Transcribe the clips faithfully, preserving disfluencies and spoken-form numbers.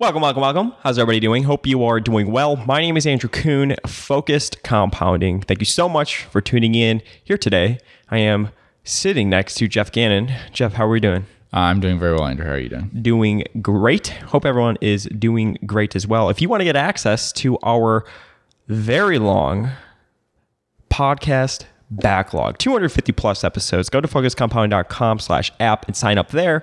Welcome, welcome, welcome. How's everybody doing? Hope you are doing well. My name is Andrew Kuhn, Focused Compounding. Thank you so much for tuning in here today. I am sitting next to Jeff Gannon. Jeff, how are we doing? Uh, I'm doing very well, Andrew. How are you doing? Doing great. Hope everyone is doing great as well. If you want to get access to our very long podcast backlog, two hundred fifty plus episodes, go to focus compounding dot com slash app and sign up there.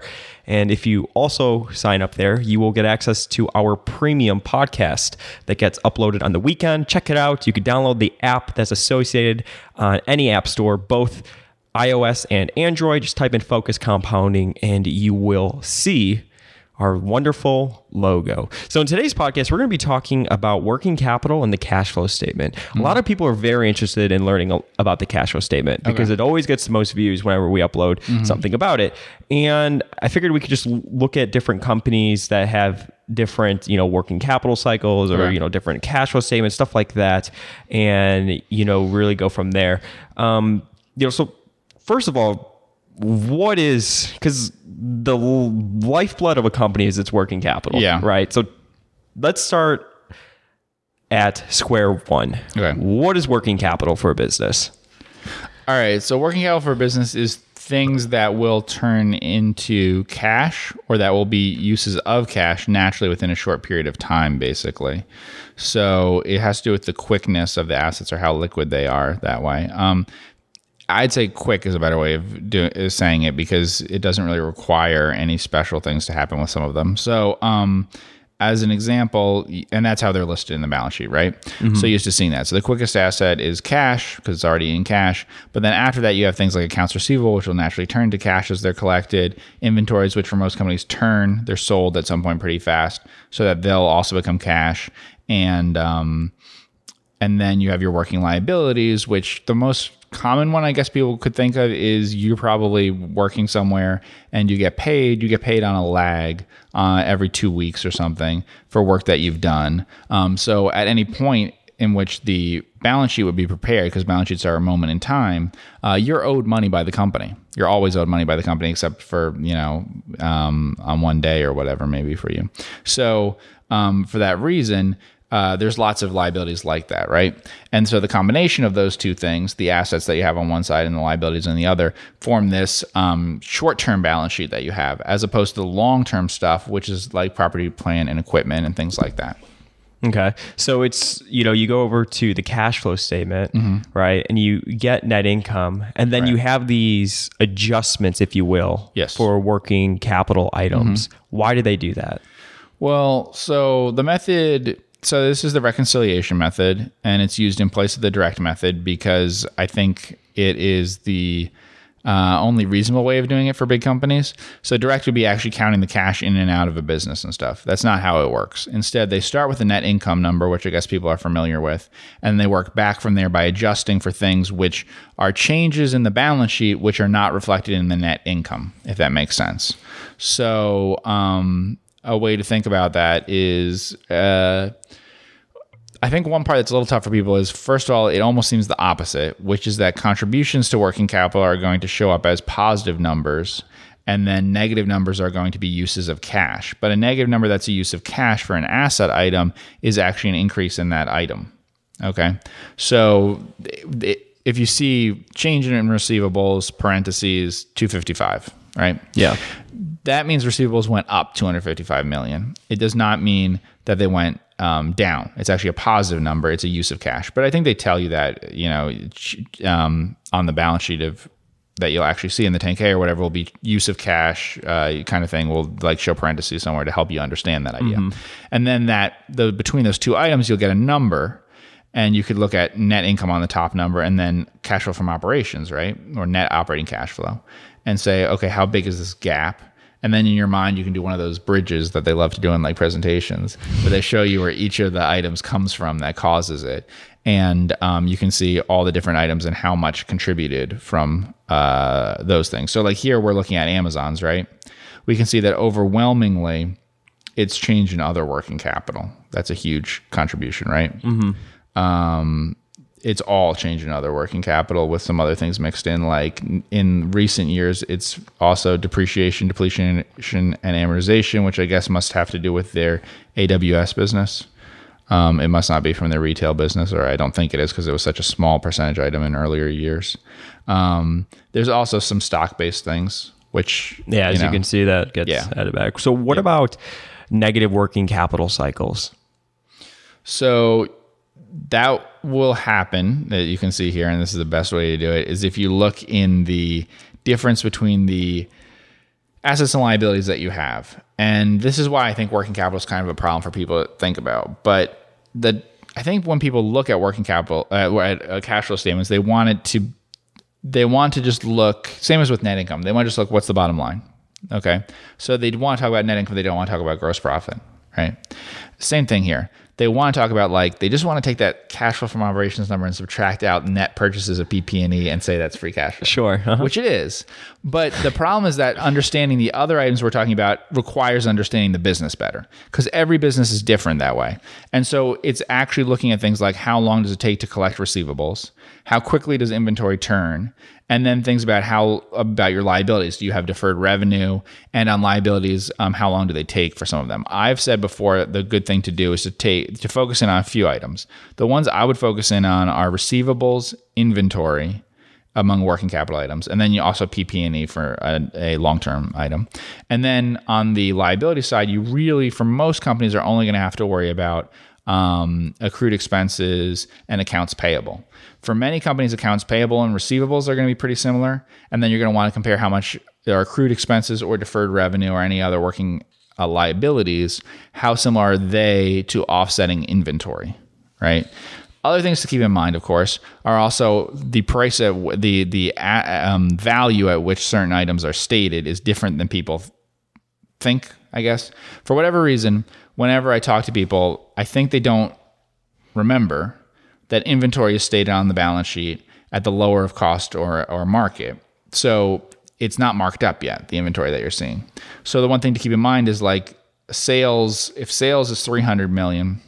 And if you also sign up there, you will get access to our premium podcast that gets uploaded on the weekend. Check it out. You can download the app that's associated on any app store, both iOS and Android. Just type in Focus Compounding and you will see our wonderful logo. So in today's podcast, we're going to be talking about working capital and the cash flow statement. Mm-hmm. A lot of people are very interested in learning about the cash flow statement because okay. it always gets the most views whenever we upload mm-hmm. something about it. And I figured we could just look at different companies that have different, you know, working capital cycles or, right. you know, different cash flow statements, stuff like that. And, you know, really go from there. Um, you know, so first of all, what is, because the lifeblood of a company is its working capital, yeah. right? So let's start at square one. Okay. What is working capital for a business? All right. So working capital for a business is things that will turn into cash or that will be uses of cash naturally within a short period of time, basically. So it has to do with the quickness of the assets or how liquid they are that way. Um, I'd say quick is a better way of doing, is saying it because it doesn't really require any special things to happen with some of them. So um, as an example, and that's how they're listed in the balance sheet, right? Mm-hmm. So you're used to seeing that. So the quickest asset is cash because it's already in cash. But then after that, you have things like accounts receivable, which will naturally turn to cash as they're collected. Inventories, which for most companies turn, they're sold at some point pretty fast so that they'll also become cash. And, um, and then you have your working liabilities, which the most common one I guess people could think of is you're probably working somewhere and you get paid. You get paid on a lag uh, every two weeks or something for work that you've done. Um, so at any point in which the balance sheet would be prepared, because balance sheets are a moment in time, uh, you're owed money by the company. You're always owed money by the company except for, you know, um, on one day or whatever maybe for you. So um, for that reason, Uh, there's lots of liabilities like that, right? And so the combination of those two things, the assets that you have on one side and the liabilities on the other, form this um, short-term balance sheet that you have, as opposed to the long-term stuff, which is like property, plant, and equipment and things like that. Okay. So it's, you know, you go over to the cash flow statement, mm-hmm. right? And you get net income. And then right. you have these adjustments, if you will, yes. for working capital items. Mm-hmm. Why do they do that? Well, so the method... So this is the reconciliation method, and it's used in place of the direct method because I think it is the uh, only reasonable way of doing it for big companies. So direct would be actually counting the cash in and out of a business and stuff. That's not how it works. Instead, they start with a net income number, which I guess people are familiar with, and they work back from there by adjusting for things which are changes in the balance sheet which are not reflected in the net income, if that makes sense. So... um a way to think about that is, uh, I think one part that's a little tough for people is, first of all, it almost seems the opposite, which is that contributions to working capital are going to show up as positive numbers, and then negative numbers are going to be uses of cash. But a negative number that's a use of cash for an asset item is actually an increase in that item. Okay. So it, if you see change in receivables, parentheses, two fifty-five, right? Yeah. That means receivables went up two hundred fifty-five million dollars. It does not mean that they went um, down. It's actually a positive number. It's a use of cash. But I think they tell you that, you know, um, on the balance sheet of that you'll actually see in the ten K or whatever will be use of cash uh, kind of thing. We'll like show parentheses somewhere to help you understand that idea. Mm-hmm. And then that the between those two items, you'll get a number. And you could look at net income on the top number and then cash flow from operations, right? Or net operating cash flow. And say, okay, how big is this gap? And then in your mind, you can do one of those bridges that they love to do in like presentations, where they show you where each of the items comes from that causes it. And um, you can see all the different items and how much contributed from uh, those things. So like here, we're looking at Amazon's, right? We can see that overwhelmingly, it's change in other working capital. That's a huge contribution, right? Mm-hmm. Um, it's all change in other working capital with some other things mixed in. Like in recent years, it's also depreciation, depletion, and amortization, which I guess must have to do with their A W S business. Um, it must not be from their retail business, or I don't think it is because it was such a small percentage item in earlier years. Um, there's also some stock-based things, which... Yeah, as you, know, you can see, that gets yeah. added back. So what yeah. about negative working capital cycles? So... that will happen, that you can see here, and this is the best way to do it, is if you look in the difference between the assets and liabilities that you have. And this is why I think working capital is kind of a problem for people to think about. But the I think when people look at working capital, uh, at uh, cash flow statements, they want it to, they want to just look, same as with net income, they want to just look, what's the bottom line? Okay. So they'd want to talk about net income, they don't want to talk about gross profit, right? Same thing here. They want to talk about, like, they just want to take that cash flow from operations number and subtract out net purchases of P P and E and say that's free cash flow. Sure. Uh-huh. Which it is. But the problem is that understanding the other items we're talking about requires understanding the business better, because every business is different that way. And so it's actually looking at things like, how long does it take to collect receivables? How quickly does inventory turn? And then things about how about your liabilities. Do you have deferred revenue? And on liabilities, um, how long do they take for some of them? I've said before, the good thing to do is to take to focus in on a few items. The ones I would focus in on are receivables, inventory, among working capital items, and then you also P P and E for a, a long-term item. And then on the liability side, you really, for most companies, are only going to have to worry about um, accrued expenses and accounts payable. For many companies, accounts payable and receivables are going to be pretty similar. And then you're going to want to compare how much are accrued expenses or deferred revenue or any other working uh, liabilities. How similar are they to offsetting inventory, right? Other things to keep in mind, of course, are also the price at w- the the a- um, value at which certain items are stated is different than people think, I guess. For whatever reason, whenever I talk to people, I think they don't remember that inventory is stated on the balance sheet at the lower of cost or, or market. So it's not marked up yet, the inventory that you're seeing. So the one thing to keep in mind is, like, sales, if sales is three hundred million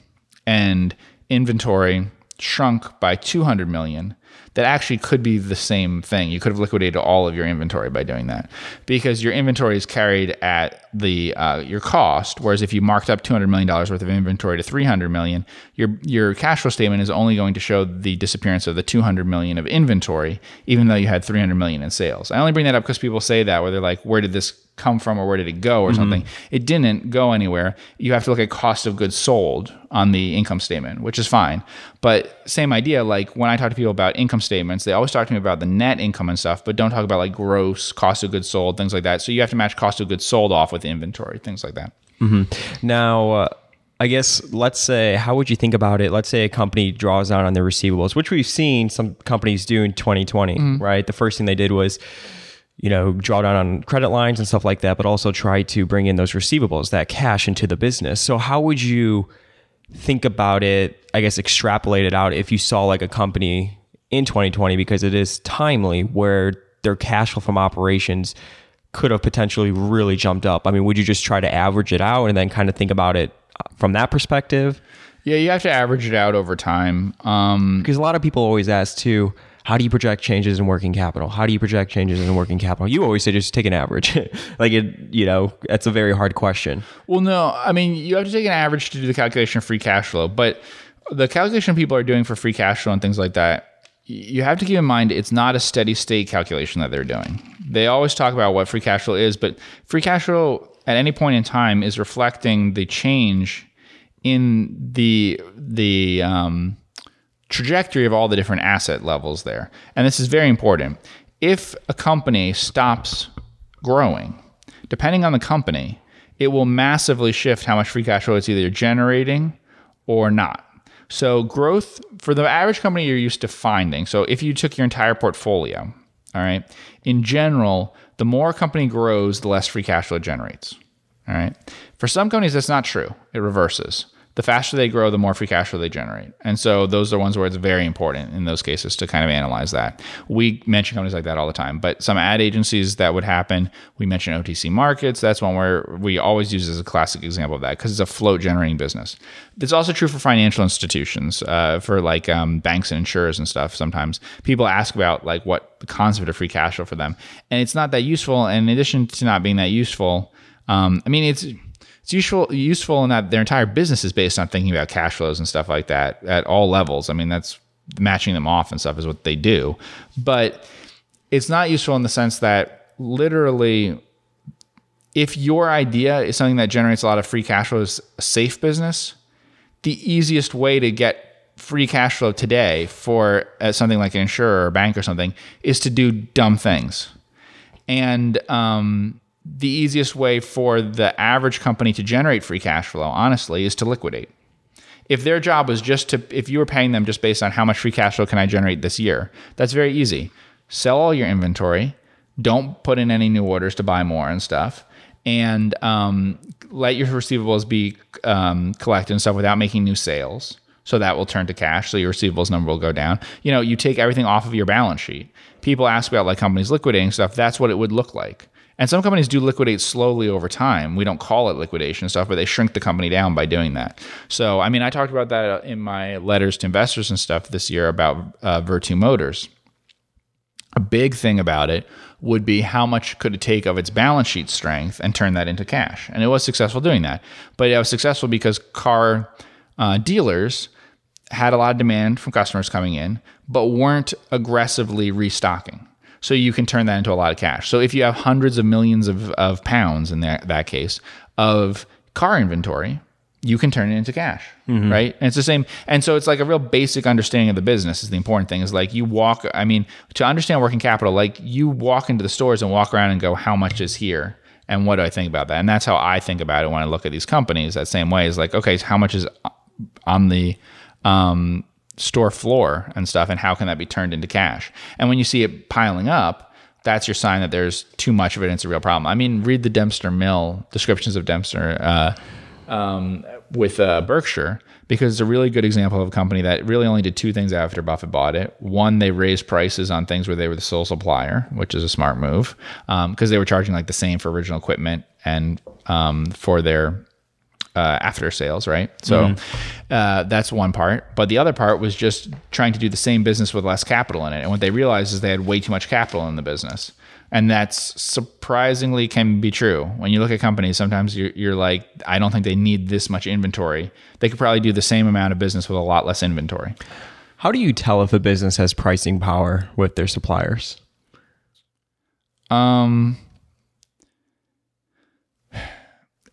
and inventory shrunk by two hundred million, that actually could be the same thing. You could have liquidated all of your inventory by doing that, because your inventory is carried at the uh, your cost. Whereas if you marked up two hundred million dollars worth of inventory to three hundred million dollars, your your cash flow statement is only going to show the disappearance of the two hundred million dollars of inventory, even though you had three hundred million dollars in sales. I only bring that up because people say that, where they're like, where did this come from, or where did it go, or mm-hmm. something. It didn't go anywhere. You have to look at cost of goods sold on the income statement, which is fine. But same idea, like when I talk to people about income statements, they always talk to me about the net income and stuff, but don't talk about like gross, cost of goods sold, things like that. So you have to match cost of goods sold off with inventory, things like that. Mm-hmm. Now, uh, I guess, let's say, how would you think about it? Let's say a company draws down on their receivables, which we've seen some companies do in twenty twenty, mm-hmm. right? The first thing they did was, you know, draw down on credit lines and stuff like that, but also try to bring in those receivables, that cash, into the business. So how would you think about it, I guess, extrapolate it out if you saw like a company in twenty twenty, because it is timely, where their cash flow from operations could have potentially really jumped up? I mean, would you just try to average it out and then kind of think about it from that perspective? Yeah, you have to average it out over time. Um, because a lot of people always ask too, how do you project changes in working capital? How do you project changes in working capital? You always say just take an average. Like, it, you know, that's a very hard question. Well, no, I mean, you have to take an average to do the calculation of free cash flow, but the calculation people are doing for free cash flow and things like that, you have to keep in mind it's not a steady state calculation that they're doing. They always talk about what free cash flow is, but free cash flow at any point in time is reflecting the change in the the um trajectory of all the different asset levels there. And this is very important. If a company stops growing, depending on the company, it will massively shift how much free cash flow it's either generating or not. So growth, for the average company you're used to finding, so if you took your entire portfolio, all right, in general, the more a company grows, the less free cash flow it generates, all right? For some companies, that's not true. It reverses. the faster they grow, the more free cash flow they generate. And so those are ones where it's very important in those cases to kind of analyze that. We mention companies like that all the time, but some ad agencies that would happen, we mention O T C Markets. That's one where we always use as a classic example of that because it's a float generating business. It's also true for financial institutions, uh, for like um, banks and insurers and stuff. Sometimes people ask about like what the concept of free cash flow for them. And it's not that useful. And in addition to not being that useful, um, I mean, it's... It's useful, useful in that their entire business is based on thinking about cash flows and stuff like that at all levels. I mean, that's matching them off and stuff is what they do. But it's not useful in the sense that literally if your idea is something that generates a lot of free cash flow is a safe business, the easiest way to get free cash flow today for something like an insurer or bank or something is to do dumb things. And um the easiest way for the average company to generate free cash flow, honestly, is to liquidate. If their job was just to, if you were paying them just based on how much free cash flow can I generate this year, that's very easy. Sell all your inventory. Don't put in any new orders to buy more and stuff. And um, let your receivables be um, collected and stuff without making new sales. So that will turn to cash. So your receivables number will go down. You know, you take everything off of your balance sheet. People ask about like companies liquidating stuff. That's what it would look like. And some companies do liquidate slowly over time. We don't call it liquidation and stuff, but they shrink the company down by doing that. So, I mean, I talked about that in my letters to investors and stuff this year about uh, Vertu Motors. A big thing about it would be how much could it take of its balance sheet strength and turn that into cash. And it was successful doing that. But it was successful because car uh, dealers had a lot of demand from customers coming in, but weren't aggressively restocking. So you can turn that into a lot of cash. So if you have hundreds of millions of, of pounds in that, that case of car inventory, you can turn it into cash, mm-hmm. right? And it's the same. And so it's like a real basic understanding of the business is the important thing. Is like you walk, I mean, to understand working capital, like you walk into the stores and walk around and go, how much is here? And what do I think about that? And that's how I think about it when I look at these companies. That same way is like, okay, so how much is on the... Um, store floor and stuff, and how can that be turned into cash? And when you see it piling up, that's your sign that there's too much of it and it's a real problem. I mean, read the Dempster mill, descriptions of Dempster uh, um, with uh, Berkshire, because it's a really good example of a company that really only did two things after Buffett bought it. One, they raised prices on things where they were the sole supplier, which is a smart move, um, because they were charging like the same for original equipment and um, for their Uh, after sales, right? So mm-hmm. uh, that's one part. But the other part was just trying to do the same business with less capital in it. And what they realized is they had way too much capital in the business. And that's surprisingly can be true. When you look at companies, sometimes you're, you're like, I don't think they need this much inventory. They could probably do the same amount of business with a lot less inventory. How do you tell if a business has pricing power with their suppliers? Um,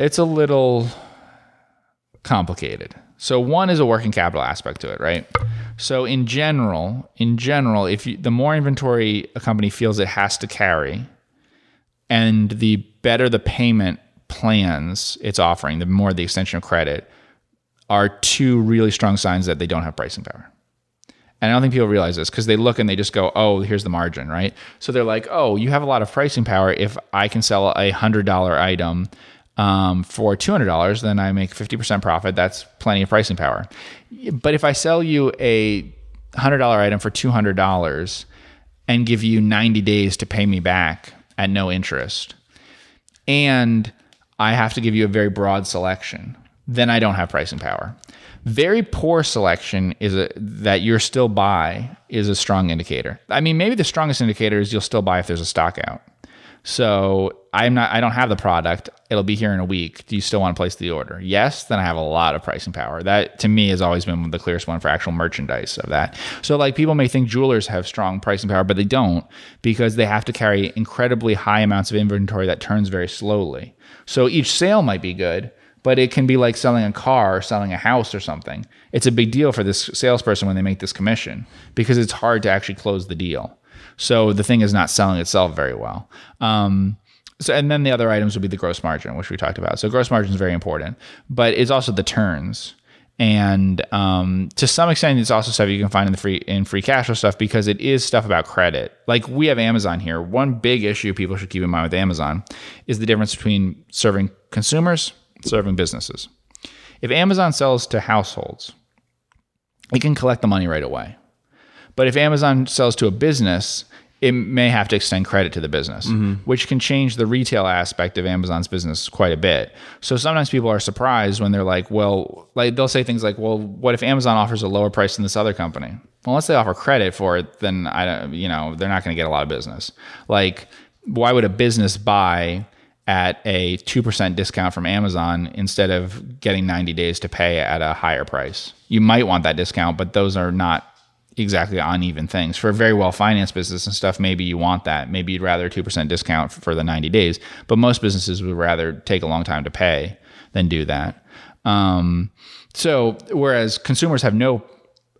it's a little... complicated. So one is a working capital aspect to it, right? So in general, in general, if you, the more inventory a company feels it has to carry, and the better the payment plans it's offering, the more the extension of credit, are two really strong signs that they don't have pricing power. And I don't think people realize this because they look and they just go, oh, here's the margin, right? So they're like, oh, you have a lot of pricing power. If I can sell a one hundred dollar item Um, for two hundred dollars, then I make fifty percent profit. That's plenty of pricing power. But if I sell you a one hundred dollar item for two hundred dollars and give you ninety days to pay me back at no interest, and I have to give you a very broad selection, then I don't have pricing power. Very poor selection is a, that you're still buy is a strong indicator. I mean, maybe the strongest indicator is you'll still buy if there's a stock out. So I'm not, I don't have the product. It'll be here in a week. Do you still want to place the order? Yes. Then I have a lot of pricing power. That to me has always been the clearest one for actual merchandise of that. So like people may think jewelers have strong pricing power, but they don't because they have to carry incredibly high amounts of inventory that turns very slowly. So each sale might be good, but it can be like selling a car or selling a house or something. It's a big deal for this salesperson when they make this commission because it's hard to actually close the deal. So the thing is not selling itself very well. Um, so and then the other items would be the gross margin, which we talked about. So gross margin is very important, but it's also the turns. And um, to some extent, it's also stuff you can find in the free in free cash flow stuff because it is stuff about credit. Like we have Amazon here. One big issue people should keep in mind with Amazon is the difference between serving consumers, serving businesses. If Amazon sells to households, it can collect the money right away. But if Amazon sells to a business, it may have to extend credit to the business, mm-hmm. which can change the retail aspect of Amazon's business quite a bit. So sometimes people are surprised when they're like, well, like they'll say things like, well, what if Amazon offers a lower price than this other company? Well, unless they offer credit for it, then I don't, you know, they're not going to get a lot of business. Like, why would a business buy at a two percent discount from Amazon instead of getting ninety days to pay at a higher price? You might want that discount, but those are not exactly uneven things. For a very well-financed business and stuff, maybe you want that. Maybe you'd rather a two percent discount for the ninety days, but most businesses would rather take a long time to pay than do that. Um, so whereas consumers have no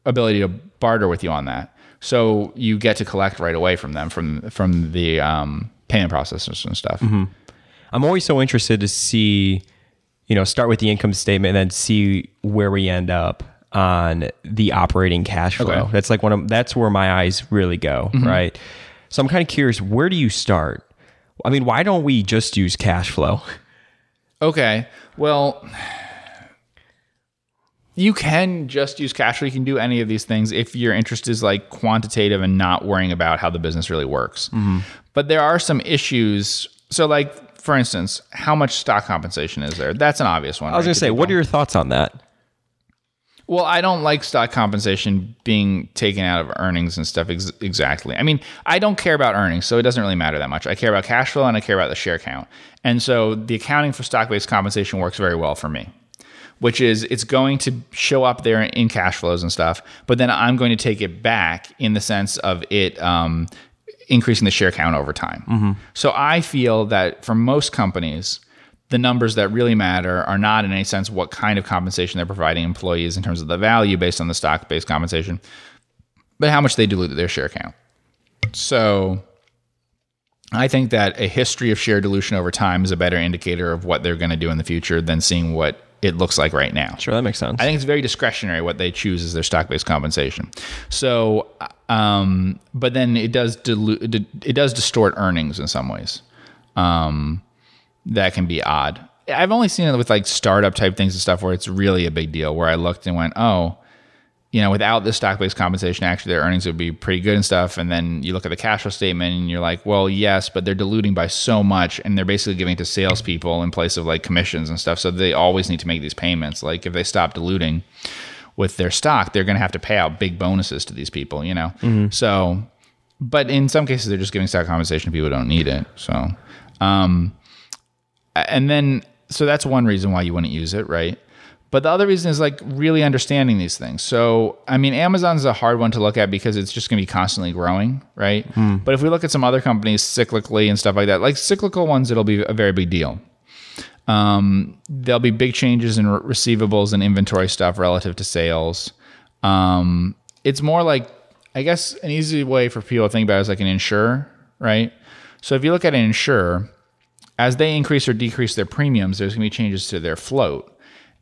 ability to barter with you on that. So you get to collect right away from them, from from the um, payment processors and stuff. Mm-hmm. I'm always so interested to see, you know, start with the income statement and then see where we end up on the operating cash flow. Okay. That's like one of that's where my eyes really go, mm-hmm. right? So I'm kind of curious, where do you start? I mean, why don't we just use cash flow? Okay. Well, you can just use cash flow. You can do any of these things if your interest is like quantitative and not worrying about how the business really works. Mm-hmm. But there are some issues. So like, for instance, how much stock compensation is there? That's an obvious one. I was right? going to say, what are your thoughts on that? Well, I don't like stock compensation being taken out of earnings and stuff ex- exactly. I mean, I don't care about earnings, so it doesn't really matter that much. I care about cash flow and I care about the share count. And so the accounting for stock-based compensation works very well for me, which is it's going to show up there in cash flows and stuff, but then I'm going to take it back in the sense of it um, increasing the share count over time. Mm-hmm. So I feel that for most companies, the numbers that really matter are not in any sense what kind of compensation they're providing employees in terms of the value based on the stock-based compensation, but how much they dilute their share count. So I think that a history of share dilution over time is a better indicator of what they're going to do in the future than seeing what it looks like right now. Sure, that makes sense. I think it's very discretionary what they choose as their stock-based compensation. So, um, but then it does dilute, it does distort earnings in some ways. Um, That can be odd. I've only seen it with like startup type things and stuff where it's really a big deal, where I looked and went, oh, you know, without this stock-based compensation, actually their earnings would be pretty good and stuff. And then you look at the cash flow statement and you're like, well, yes, but they're diluting by so much and they're basically giving it to salespeople in place of like commissions and stuff. So they always need to make these payments. Like if they stop diluting with their stock, they're going to have to pay out big bonuses to these people, you know? Mm-hmm. So, but in some cases they're just giving stock compensation to people who don't need it. So, um, and then, so that's one reason why you wouldn't use it, right? But the other reason is like really understanding these things. So, I mean, Amazon's a hard one to look at because it's just going to be constantly growing, right? Mm. But if we look at some other companies cyclically and stuff like that, like cyclical ones, it'll be a very big deal. Um, there'll be big changes in re- receivables and inventory stuff relative to sales. Um, it's more like, I guess, an easy way for people to think about it is like an insurer, right? So if you look at an insurer, as they increase or decrease their premiums, there's going to be changes to their float.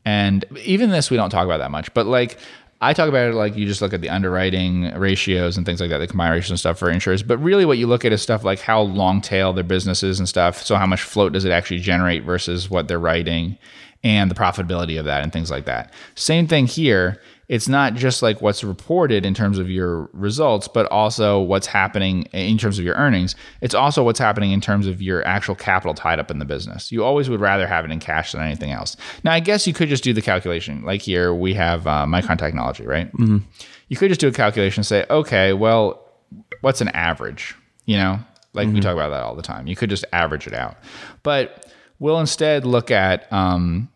And even this, we don't talk about that much. But like I talk about it like you just look at the underwriting ratios and things like that, the combined ratios and stuff for insurers. But really what you look at is stuff like how long tail their business is and stuff. So how much float does it actually generate versus what they're writing and the profitability of that and things like that. Same thing here. It's not just like what's reported in terms of your results, but also what's happening in terms of your earnings. It's also what's happening in terms of your actual capital tied up in the business. You always would rather have it in cash than anything else. Now, I guess you could just do the calculation. Like here, we have uh, Micron Technology, right? Mm-hmm. You could just do a calculation and say, okay, well, what's an average? You know, like mm-hmm. we talk about that all the time. You could just average it out. But we'll instead look at... Um,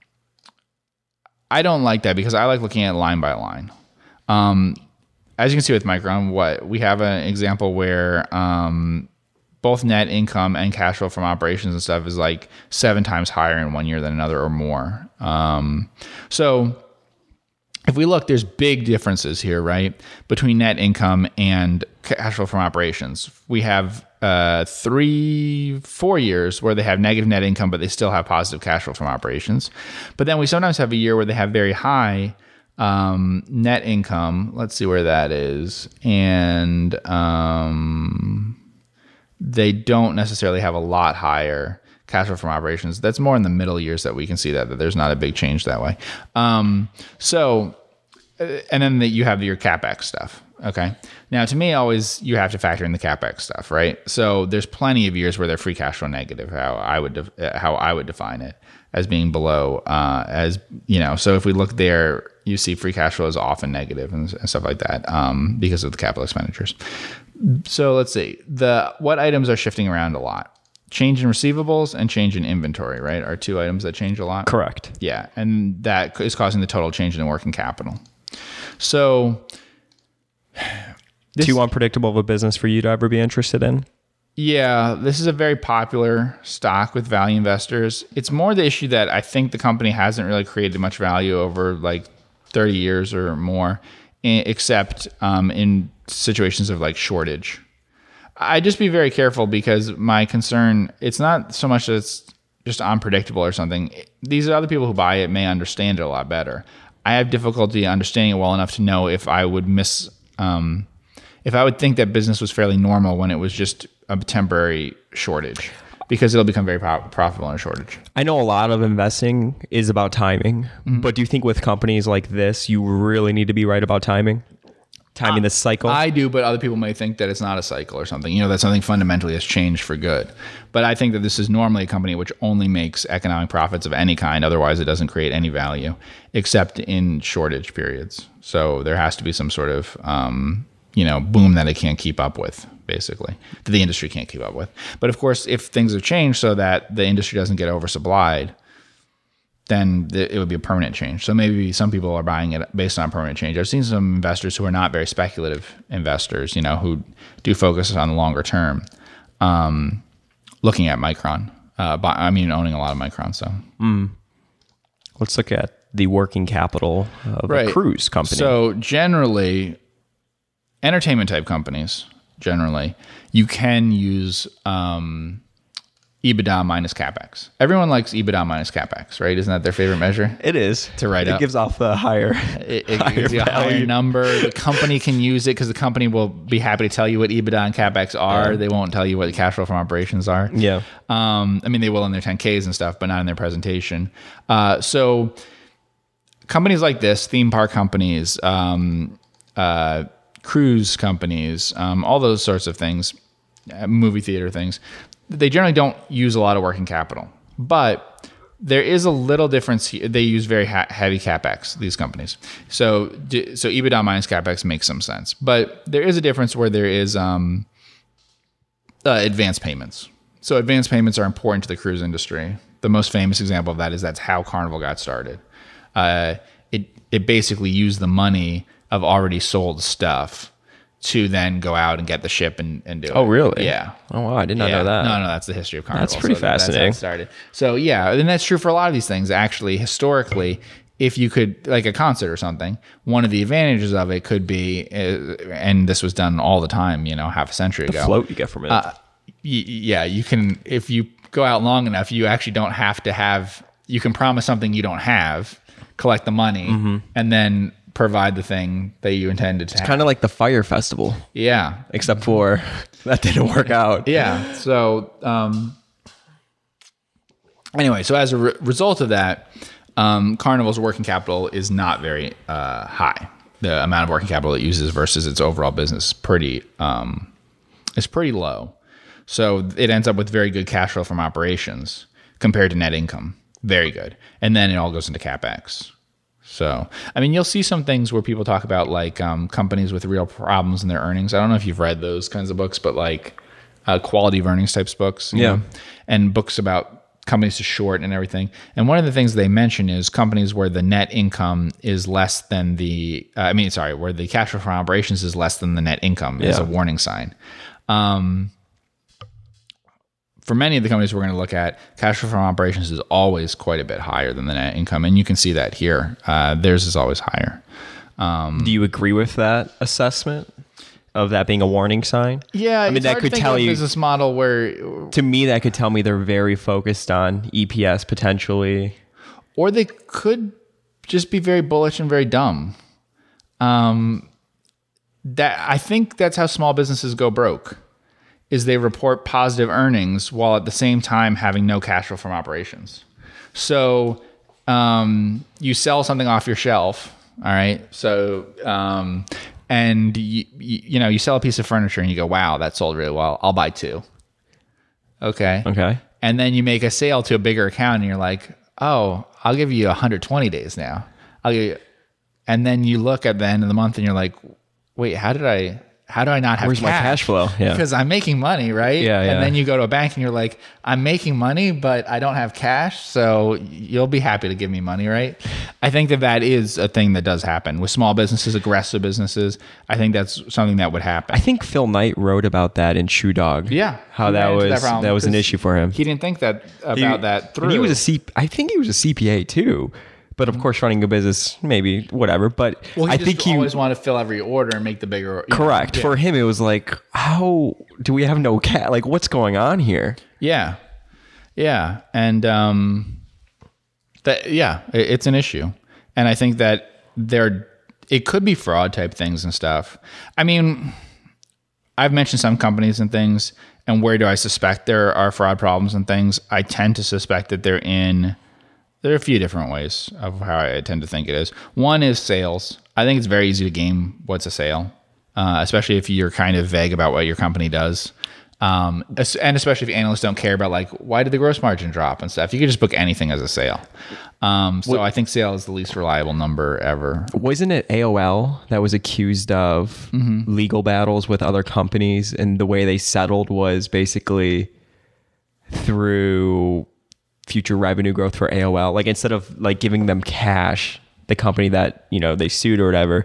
I don't like that because I like looking at line by line. Um, as you can see with Micron, what we have an example where um, both net income and cash flow from operations and stuff is like seven times higher in one year than another or more. Um, so if we look, there's big differences here, right? Between net income and cash flow from operations. We have uh, three, four years where they have negative net income, but they still have positive cash flow from operations. But then we sometimes have a year where they have very high um, net income. Let's see where that is. And um, they don't necessarily have a lot higher cash flow from operations. That's more in the middle years that we can see that, that there's not a big change that way. Um, so, and then that you have your CapEx stuff. Okay. Now, to me, always you have to factor in the CapEx stuff, right? So there's plenty of years where they're free cash flow negative. How I would de- how I would define it as being below, uh, as you know. So if we look there, you see free cash flow is often negative and, and stuff like that um, because of the capital expenditures. So let's see the what items are shifting around a lot. Change in receivables and change in inventory, right? Are two items that change a lot. Correct. Yeah, and that is causing the total change in working capital. So. This, too unpredictable of a business for you to ever be interested in? Yeah, this is a very popular stock with value investors. It's more the issue that I think the company hasn't really created much value over like thirty years or more, except um, in situations of like shortage. I just be very careful because my concern, it's not so much that it's just unpredictable or something. These other people who buy it may understand it a lot better. I have difficulty understanding it well enough to know if I would miss... Um, if I would think that business was fairly normal when it was just a temporary shortage, because it'll become very pro- profitable in a shortage. I know a lot of investing is about timing, mm-hmm. but do you think with companies like this, you really need to be right about timing? Timing uh, the cycle? I do, but other people may think that it's not a cycle or something, you know, that something fundamentally has changed for good. But I think that this is normally a company which only makes economic profits of any kind. Otherwise, it doesn't create any value except in shortage periods. So there has to be some sort of, um, you know, boom that it can't keep up with, basically, that the industry can't keep up with. But of course, if things have changed so that the industry doesn't get oversupplied, then th- it would be a permanent change. So maybe some people are buying it based on permanent change. I've seen some investors who are not very speculative investors, you know, who do focus on the longer term, um, looking at Micron. Uh, but, I mean, owning a lot of Micron, so. Mm. Let's look at the working capital of right. a cruise company. So generally, entertainment type companies, generally, you can use... Um, EBITDA minus CapEx. Everyone likes EBITDA minus CapEx, right? Isn't that their favorite measure? It is. To write it up. It gives off the higher It, it higher gives you a value. Higher number. The company can use it because the company will be happy to tell you what EBITDA and CapEx are. Yeah. They won't tell you what the cash flow from operations are. Yeah. Um, I mean, they will in their ten Ks and stuff, but not in their presentation. Uh, so companies like this, theme park companies, um, uh, cruise companies, um, all those sorts of things, uh, movie theater things, they generally don't use a lot of working capital, but there is a little difference here. They use very ha- heavy CapEx, these companies. So so EBITDA minus CapEx makes some sense, but there is a difference where there is um, uh, advanced payments. So advanced payments are important to the cruise industry. The most famous example of that is that's how Carnival got started. Uh, it it basically used the money of already sold stuff to then go out and get the ship and, and do oh, it. Oh, really? Yeah. Oh, wow. I did not yeah. know that. No, no. That's the history of Carnival. That's pretty so fascinating. That's how it started. So, yeah. And that's true for a lot of these things, actually. Historically, if you could, like a concert or something, one of the advantages of it could be, and this was done all the time, you know, half a century the ago. The float you get from it. Uh, yeah. You can, if you go out long enough, you actually don't have to have, you can promise something you don't have, collect the money, mm-hmm. and then provide the thing that you intended to it's have. It's kind of like the fire festival. Yeah. Except for that didn't work out. Yeah. So, um, anyway, so as a re- result of that, um, Carnival's working capital is not very uh, high. The amount of working capital it uses versus its overall business is pretty, um, is pretty low. So it ends up with very good cash flow from operations compared to net income. Very good. And then it all goes into CapEx. So, I mean, you'll see some things where people talk about like um, companies with real problems in their earnings. I don't know if you've read those kinds of books, but like uh, quality of earnings types books. Yeah. Know, and books about companies to short and everything. And one of the things they mention is companies where the net income is less than the, uh, I mean, sorry, where the cash flow from operations is less than the net income yeah. is a warning sign. Um, For many of the companies we're going to look at, cash flow from operations is always quite a bit higher than the net income. And you can see that here. Uh, theirs is always higher. Um, Do you agree with that assessment of that being a warning sign? Yeah. I mean, that could tell you a business model where... To me, that could tell me they're very focused on E P S potentially. Or they could just be very bullish and very dumb. Um, that I think that's how small businesses go broke. is they report positive earnings while at the same time having no cash flow from operations. So um, you sell something off your shelf, all right? So, um, and you, you, you know, you sell a piece of furniture and you go, wow, that sold really well. I'll buy two. Okay. Okay. And then you make a sale to a bigger account and you're like, oh, I'll give you one hundred twenty days now. I'll give you, and then you look at the end of the month and you're like, wait, how did I, how do I not have Where's cash? my cash flow? Yeah. Because I'm making money, right? Yeah, yeah. And then you go to a bank and you're like, I'm making money, but I don't have cash. So you'll be happy to give me money, right? I think that that is a thing that does happen with small businesses, aggressive businesses. I think that's something that would happen. I think Phil Knight wrote about that in Shoe Dog. Yeah. How that was, that, that was an issue for him. He didn't think that about he, that through. He was a C, I think he was a C P A too. But of course, running a business, maybe, whatever. But well, he I just think you always want to fill every order and make the bigger. Correct. Yeah. For him, it was like, how do we have no cat? Like, what's going on here? Yeah. Yeah. And um, that, yeah, it, it's an issue. And I think that there, it could be fraud type things and stuff. I mean, I've mentioned some companies and things, and where do I suspect there are fraud problems and things? I tend to suspect that they're in. There are a few different ways of how I tend to think it is. One is sales. I think it's very easy to game what's a sale, uh, especially if you're kind of vague about what your company does. Um, and especially if analysts don't care about, like, why did the gross margin drop and stuff? You could just book anything as a sale. Um, so what, I think sale is the least reliable number ever. Wasn't it A O L that was accused of mm-hmm. legal battles with other companies? And the way they settled was basically through future revenue growth for A O L. Like, instead of like giving them cash, the company that, you know, they sued or whatever,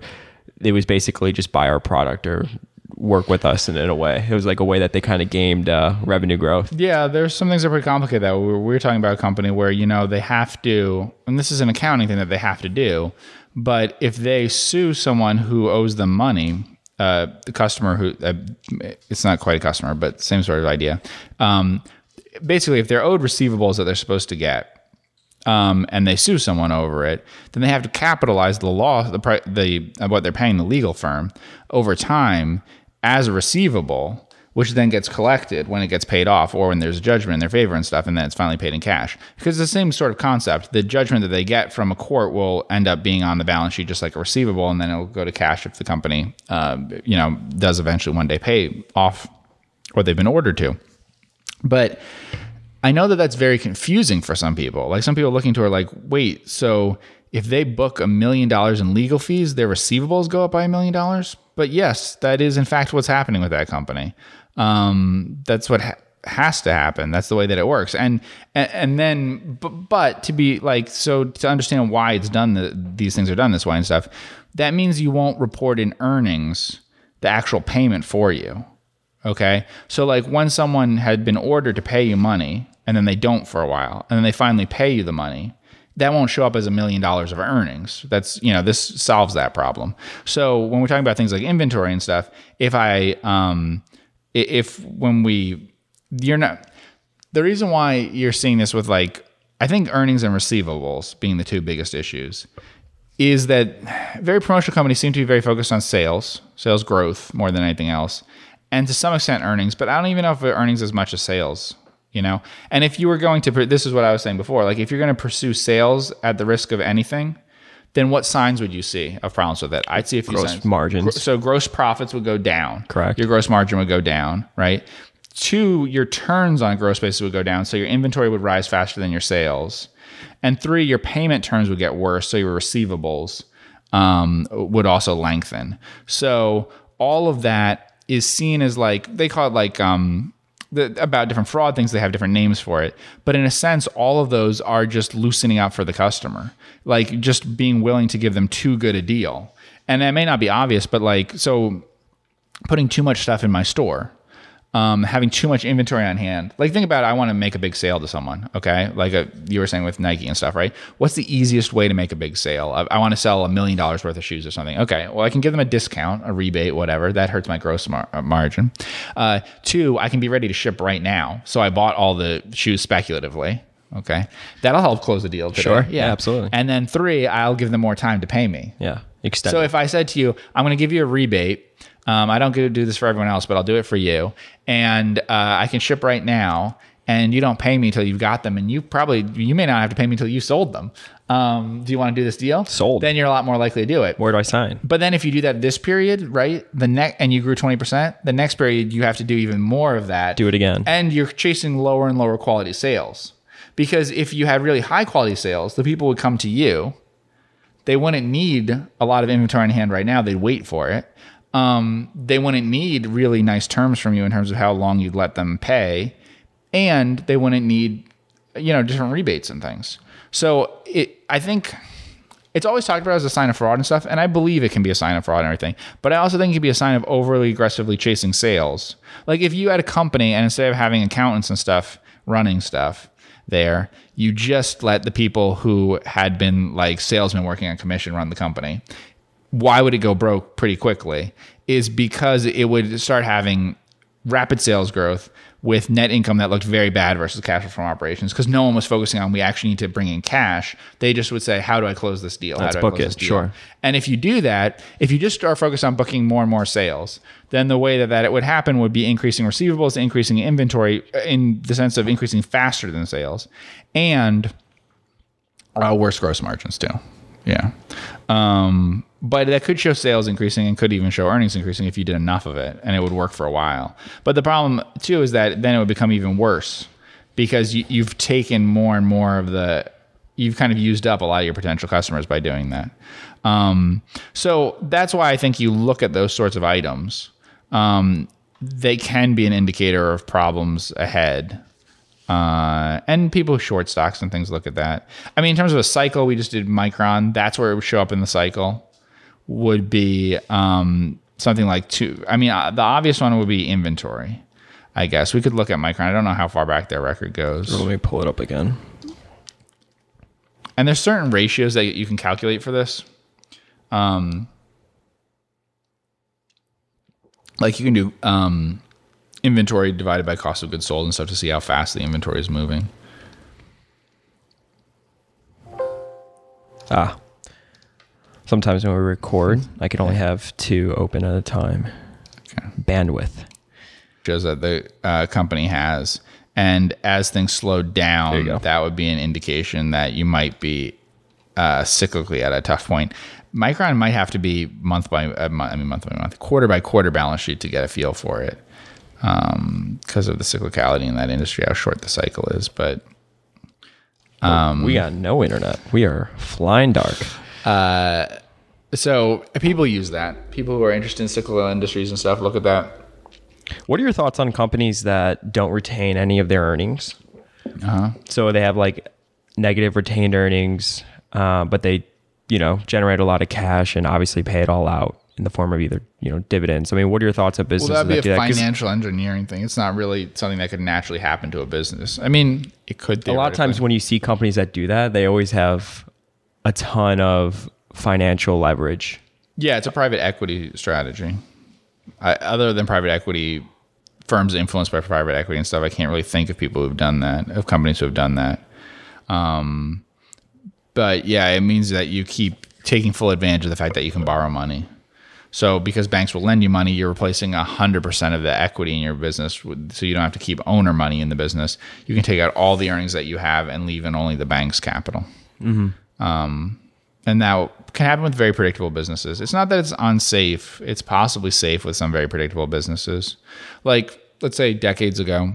it was basically just buy our product or work with us in, in a way. It was like a way that they kind of gamed uh, revenue growth. Yeah, there's some things that are pretty complicated though. We were talking about a company where, you know, they have to, and this is an accounting thing that they have to do, but if they sue someone who owes them money, uh, the customer who, uh, it's not quite a customer, but same sort of idea. Um, Basically, if they're owed receivables that they're supposed to get, um, and they sue someone over it, then they have to capitalize the loss, the pri- the uh, what they're paying the legal firm over time as a receivable, which then gets collected when it gets paid off, or when there's a judgment in their favor and stuff, and then it's finally paid in cash. Because it's the same sort of concept. The judgment that they get from a court will end up being on the balance sheet just like a receivable, and then it'll go to cash if the company, uh, you know, does eventually one day pay off what they've been ordered to. But I know that that's very confusing for some people. Like, some people looking to are like, wait, so if they book a million dollars in legal fees, their receivables go up by a million dollars? But yes, that is in fact what's happening with that company. Um, that's what ha- has to happen. That's the way that it works. And and, and then, b- but to be like, so to understand why it's done, the, these things are done this way and stuff, that means you won't report in earnings the actual payment for you. Okay. So like, when someone had been ordered to pay you money and then they don't for a while and then they finally pay you the money, that won't show up as a million dollars of earnings. That's, you know, this solves that problem. So when we're talking about things like inventory and stuff, if I, um, if when we, you're not, the reason why you're seeing this with, like, I think earnings and receivables being the two biggest issues is that very promotional companies seem to be very focused on sales, sales growth more than anything else. And to some extent earnings, but I don't even know if earnings as much as sales, you know? And if you were going to, this is what I was saying before, like, if you're going to pursue sales at the risk of anything, then what signs would you see of problems with it? I'd see a few gross signs. Gross margins. So gross profits would go down. Correct. Your gross margin would go down, right? Two, your turns on a gross basis would go down. So your inventory would rise faster than your sales. And three, your payment terms would get worse. So your receivables um, would also lengthen. So all of that is seen as, like, they call it, like, um, the, about different fraud things, they have different names for it. But in a sense, all of those are just loosening up for the customer, like just being willing to give them too good a deal. And that may not be obvious, but like, so putting too much stuff in my store, um, having too much inventory on hand. Like, think about it, I want to make a big sale to someone, okay? Like a, you were saying with Nike and stuff, right? What's the easiest way to make a big sale? I, I want to sell a million dollars worth of shoes or something. Okay, well, I can give them a discount, a rebate, whatever. That hurts my gross mar- margin. Uh, two, I can be ready to ship right now. So I bought all the shoes speculatively, okay? That'll help close the deal today. Sure, yeah, yeah, absolutely. And then three, I'll give them more time to pay me. Yeah, extend. So if I said to you, I'm going to give you a rebate Um, I don't get to do this for everyone else, but I'll do it for you. And uh, I can ship right now. And you don't pay me until you've got them. And you probably, you may not have to pay me until you sold them. Um, do you want to do this deal? Sold. Then you're a lot more likely to do it. Where do I sign? But then if you do that this period, right, the next, and you grew twenty percent, the next period you have to do even more of that. Do it again. And you're chasing lower and lower quality sales. Because if you had really high quality sales, the people would come to you. They wouldn't need a lot of inventory on hand right now. They'd wait for it. Um, they wouldn't need really nice terms from you in terms of how long you'd let them pay. And they wouldn't need, you know, different rebates and things. So it, I think it's always talked about as a sign of fraud and stuff. And I believe it can be a sign of fraud and everything. But I also think it can be a sign of overly aggressively chasing sales. Like if you had a company and instead of having accountants and stuff running stuff there, you just let the people who had been like salesmen working on commission run the company. Why would it go broke pretty quickly? Is because it would start having rapid sales growth with net income that looked very bad versus cash flow from operations, because no one was focusing on we actually need to bring in cash. They just would say, how do I close this deal? Let's book it, sure. And if you do that, if you just start focused on booking more and more sales, then the way that, that it would happen would be increasing receivables, increasing inventory in the sense of increasing faster than sales, and uh, worse gross margins too. Yeah. Um, but that could show sales increasing and could even show earnings increasing if you did enough of it, and it would work for a while. But the problem too is that then it would become even worse, because you, you've taken more and more of the, you've kind of used up a lot of your potential customers by doing that. Um, so that's why I think you look at those sorts of items. Um, they can be an indicator of problems ahead. Uh, and people who short stocks and things look at that. I mean, in terms of a cycle, we just did Micron. That's where it would show up in the cycle. Would be um, something like two. I mean, uh, the obvious one would be inventory, I guess. We could look at Micron. I don't know how far back their record goes. Let me pull it up again. And there's certain ratios that you can calculate for this. Um, like you can do um, inventory divided by cost of goods sold and stuff to see how fast the inventory is moving. Ah. Sometimes when we record, I can only have two open at a time. Okay. Bandwidth. Shows that the uh, company has. And as things slow down, that would be an indication that you might be uh, cyclically at a tough point. Micron might have to be month by uh, month, I mean month by month, quarter by quarter balance sheet to get a feel for it, um, because of the cyclicality in that industry, how short the cycle is. But um, we got no internet. We are flying dark. Uh, so people use that. People who are interested in cyclical industries and stuff look at that. What are your thoughts on companies that don't retain any of their earnings? Uh-huh. So they have like negative retained earnings, uh, but they, you know, generate a lot of cash and obviously pay it all out in the form of either, you know, dividends. I mean, what are your thoughts on businesses? Well, that'd be that a financial engineering thing. It's not really something that could naturally happen to a business. I mean, it could. A lot of times when you see companies that do that, they always have a ton of financial leverage. Yeah, it's a private equity strategy. I, other than private equity firms influenced by private equity and stuff, I can't really think of people who've done that, of companies who have done that. Um, but yeah, it means that you keep taking full advantage of the fact that you can borrow money. So because banks will lend you money, you're replacing one hundred percent of the equity in your business, with, so you don't have to keep owner money in the business. You can take out all the earnings that you have and leave in only the bank's capital. Mm-hmm. Um, and that can happen with very predictable businesses. It's not that it's unsafe. It's possibly safe with some very predictable businesses. Like, let's say decades ago,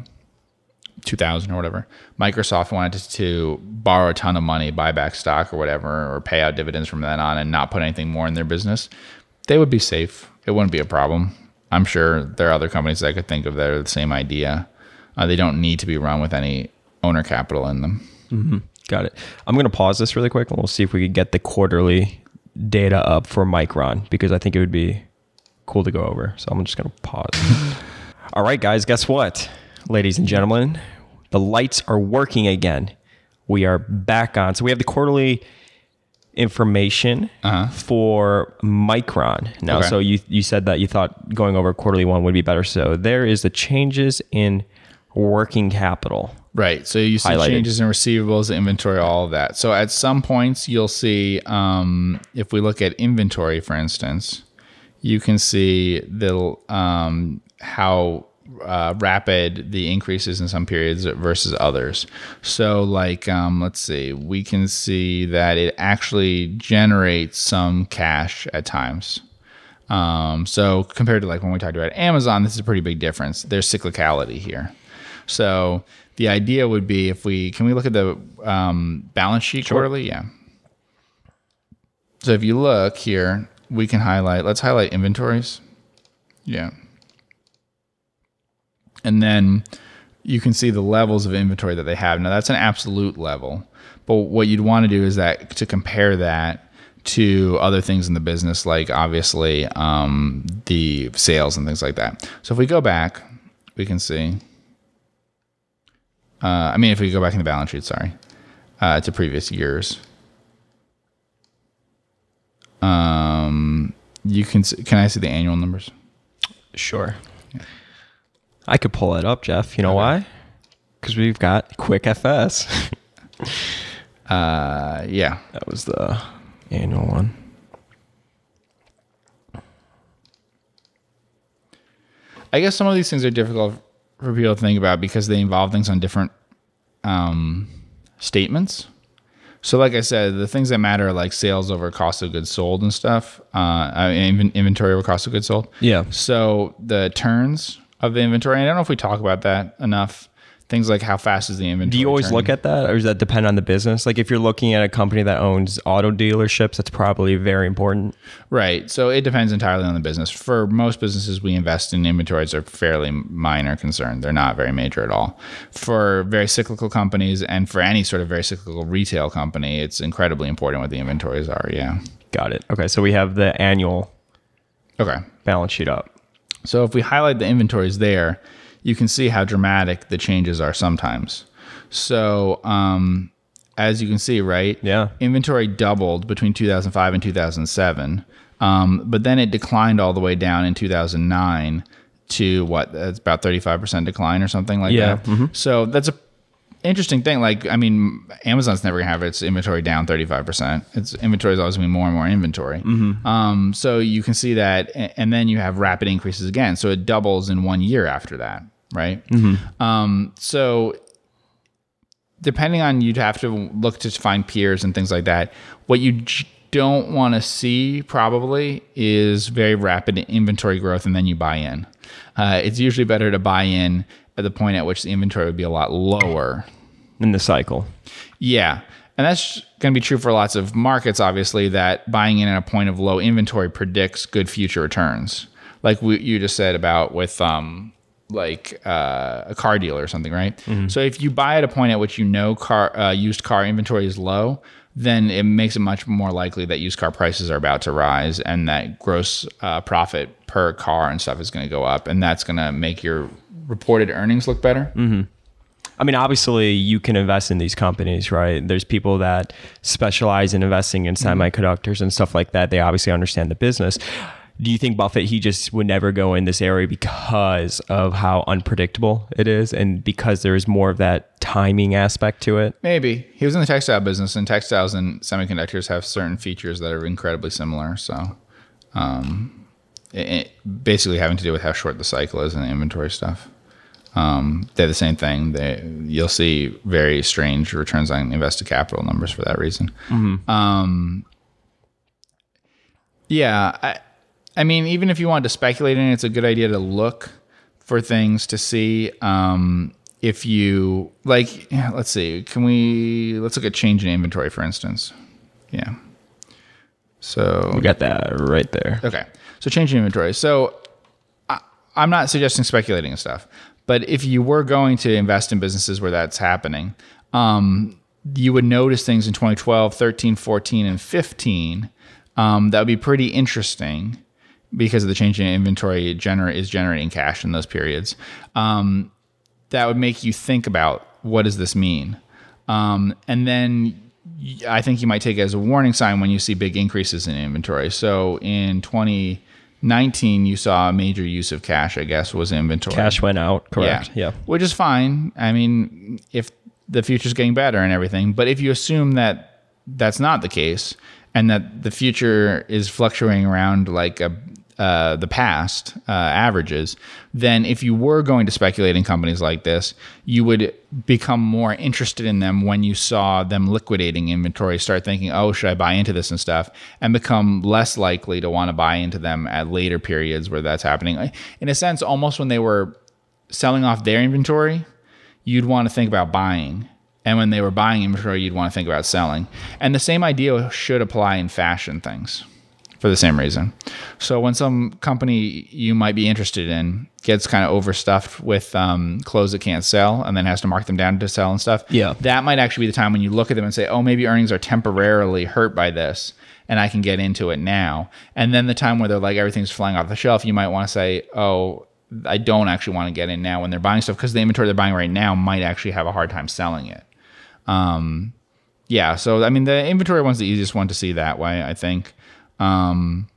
two thousand or whatever, Microsoft wanted to borrow a ton of money, buy back stock or whatever, or pay out dividends from then on and not put anything more in their business. They would be safe. It wouldn't be a problem. I'm sure there are other companies that I could think of that are the same idea. Uh, they don't need to be run with any owner capital in them. Mm-hmm. Got it. I'm going to pause this really quick and we'll see if we could get the quarterly data up for Micron, because I think it would be cool to go over. So I'm just going to pause. All right, guys, guess what? Ladies and gentlemen, the lights are working again. We are back on. So we have the quarterly information uh-huh. for Micron now. Okay. So you, you said that you thought going over quarterly one would be better. So there is the changes in working capital. Right. So you see highlighted. Changes in receivables, inventory, all of that. So at some points you'll see, um, if we look at inventory, for instance, you can see the um, how uh, rapid the increases in some periods versus others. So like, um, let's see, we can see that it actually generates some cash at times. Um, so compared to like when we talked about Amazon, this is a pretty big difference. There's cyclicality here. So the idea would be if we, can we look at the um, balance sheet sure. quarterly? Yeah. So if you look here, we can highlight, let's highlight inventories. Yeah. And then you can see the levels of inventory that they have. Now that's an absolute level, but what you'd want to do is that to compare that to other things in the business, like obviously um, the sales and things like that. So if we go back, we can see, uh, I mean, if we go back in the balance sheet, sorry, uh, to previous years, um, you can, can I see the annual numbers? Sure. Yeah. I could pull it up, Jeff. You know okay. why? Because we've got QuickFS. uh, yeah. That was the annual one. I guess some of these things are difficult for people to think about because they involve things on different um, statements. So like I said, the things that matter are like sales over cost of goods sold and stuff. Uh, inventory over cost of goods sold. Yeah. So the turns of the inventory, and I don't know if we talk about that enough. Things like how fast is the inventory? Do you always turning? Look at that, or does that depend on the business? Like if you're looking at a company that owns auto dealerships, that's probably very important. Right. So it depends entirely on the business. For most businesses, we invest in inventories are fairly minor concern. They're not very major at all. For very cyclical companies and for any sort of very cyclical retail company, it's incredibly important what the inventories are. Yeah. Got it. Okay. So we have the annual okay. balance sheet up. So if we highlight the inventories there, you can see how dramatic the changes are sometimes. So um, as you can see, right? Yeah. Inventory doubled between two thousand five and two thousand seven. Um, but then it declined all the way down in two thousand nine to what? That's about thirty-five percent decline or something like yeah. that. Mm-hmm. So that's a interesting thing. Like, I mean, Amazon's never gonna have its inventory down thirty-five percent. Its inventory is always gonna be more and more inventory. Mm-hmm. Um, so you can see that, and then you have rapid increases again. So it doubles in one year after that, right? Mm-hmm. Um, so depending on, you'd have to look to find peers and things like that. What you j- don't want to see probably is very rapid inventory growth, and then you buy in. Uh, it's usually better to buy in at the point at which the inventory would be a lot lower in the cycle. Yeah. And that's going to be true for lots of markets, obviously, that buying in at a point of low inventory predicts good future returns. Like we, you just said about with um, like uh, a car dealer or something, right? Mm-hmm. So if you buy at a point at which you know car uh, used car inventory is low, then it makes it much more likely that used car prices are about to rise, and that gross uh, profit per car and stuff is going to go up. And that's going to make your reported earnings look better. Mm-hmm. I mean, obviously you can invest in these companies, right? There's people that specialize in investing in semiconductors mm-hmm. and stuff like that. They obviously understand the business. Do you think Buffett, he just would never go in this area because of how unpredictable it is, and because there is more of that timing aspect to it? Maybe. He was in the textile business, and textiles and semiconductors have certain features that are incredibly similar. So um, it, it basically having to do with how short the cycle is and the inventory stuff. Um, they're the same thing. They, you'll see very strange returns on invested capital numbers for that reason. Mm-hmm. Um, yeah, I, I mean, even if you wanted to speculate in it, it's a good idea to look for things to see. Um, if you like, yeah, let's see, can we, let's look at change in inventory, for instance. Yeah. So we got that right there. Okay. So change in inventory. So I, I'm not suggesting speculating and stuff. But if you were going to invest in businesses where that's happening, um, you would notice things in twenty twelve, thirteen, fourteen, and fifteen um, that would be pretty interesting because of the change in inventory gener- is generating cash in those periods. Um, that would make you think about, what does this mean? Um, and then I think you might take it as a warning sign when you see big increases in inventory. So in twenty nineteen, you saw a major use of cash, I guess, was inventory. Cash went out, correct. Yeah. yeah. Which is fine. I mean, if the future's getting better and everything, but if you assume that that's not the case and that the future is fluctuating around like a uh, the past uh, averages, then if you were going to speculate in companies like this, you would become more interested in them when you saw them liquidating inventory, start thinking, oh, should I buy into this and stuff, and become less likely to want to buy into them at later periods where that's happening. In a sense, almost when they were selling off their inventory, you'd want to think about buying. And when they were buying inventory, you'd want to think about selling. And the same idea should apply in fashion things for the same reason. So when some company you might be interested in gets kind of overstuffed with um, clothes that can't sell and then has to mark them down to sell and stuff, yeah, that might actually be the time when you look at them and say, oh, maybe earnings are temporarily hurt by this and I can get into it now. And then the time where they're like, everything's flying off the shelf, you might want to say, oh, I don't actually want to get in now when they're buying stuff, because the inventory they're buying right now might actually have a hard time selling it. Um, yeah, so, I mean, the inventory one's the easiest one to see that way, I think. Um,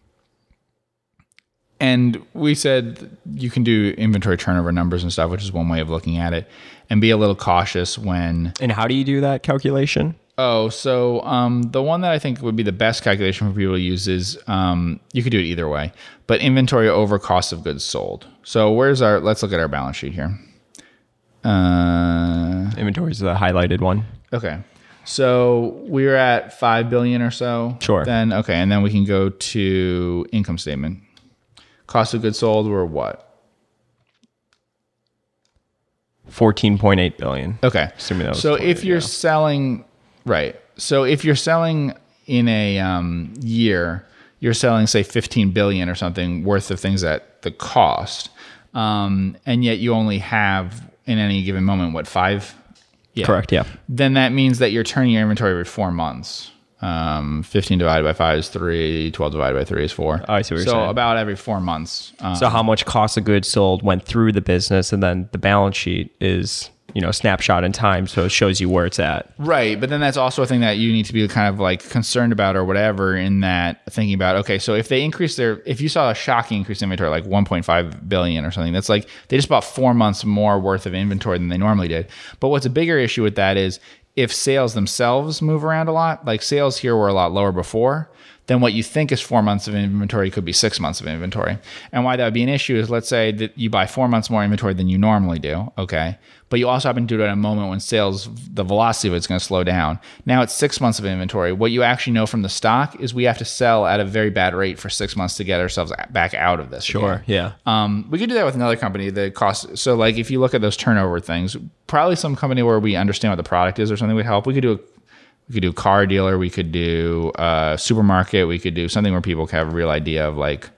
and we said you can do inventory turnover numbers and stuff, which is one way of looking at it, and be a little cautious when... And how do you do that calculation? Oh, so, um, the one that I think would be the best calculation for people to use is, um, you could do it either way, but inventory over cost of goods sold. So where's our, let's look at our balance sheet here. Uh, inventory is the highlighted one. Okay. So we're at five billion or so. Sure. Then, okay. And then we can go to income statement. Cost of goods sold were what? fourteen point eight billion. Okay. So if you're selling, right. So if you're selling in a um, year, you're selling, say, fifteen billion or something worth of things at the cost. Um, and yet you only have in any given moment, what, five? Yeah. Correct, yeah. Then that means that you're turning your inventory every four months. Um, fifteen divided by five is three, twelve divided by three is four. Oh, I see what you're so saying. So about every four months. Um, so how much cost of goods sold went through the business, and then the balance sheet is... you know, snapshot in time, so it shows you where it's at. Right, but then that's also a thing that you need to be kind of like concerned about or whatever, in that thinking about, okay, so if they increase their, if you saw a shocking increase in inventory, like one point five billion or something, that's like, they just bought four months more worth of inventory than they normally did. But what's a bigger issue with that is, if sales themselves move around a lot, like sales here were a lot lower before, then what you think is four months of inventory could be six months of inventory. And why that would be an issue is, let's say that you buy four months more inventory than you normally do, okay? But you also happen to do it at a moment when sales, the velocity of it's going to slow down. Now it's six months of inventory. What you actually know from the stock is, we have to sell at a very bad rate for six months to get ourselves back out of this. Sure, again. yeah. Um, we could do that with another company. The cost. So like if you look at those turnover things, probably some company where we understand what the product is or something would help. We could do a We could do a car dealer. We could do a supermarket. We could do something where people have a real idea of like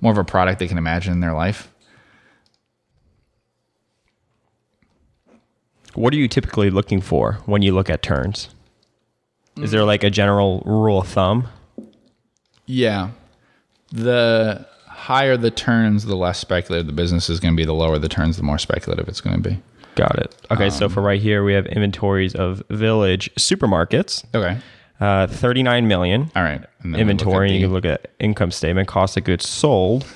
more of a product they can imagine in their life. What are you typically looking for when you look at turns? Mm. Is there like a general rule of thumb? Yeah. The higher the turns, the less speculative the business is going to be. The lower the turns, the more speculative it's going to be. Got it. Okay, um, so for right here, we have inventories of Village Supermarkets. Okay. Uh, thirty-nine million. All right. And inventory, we'll you can look at income statement, cost of goods sold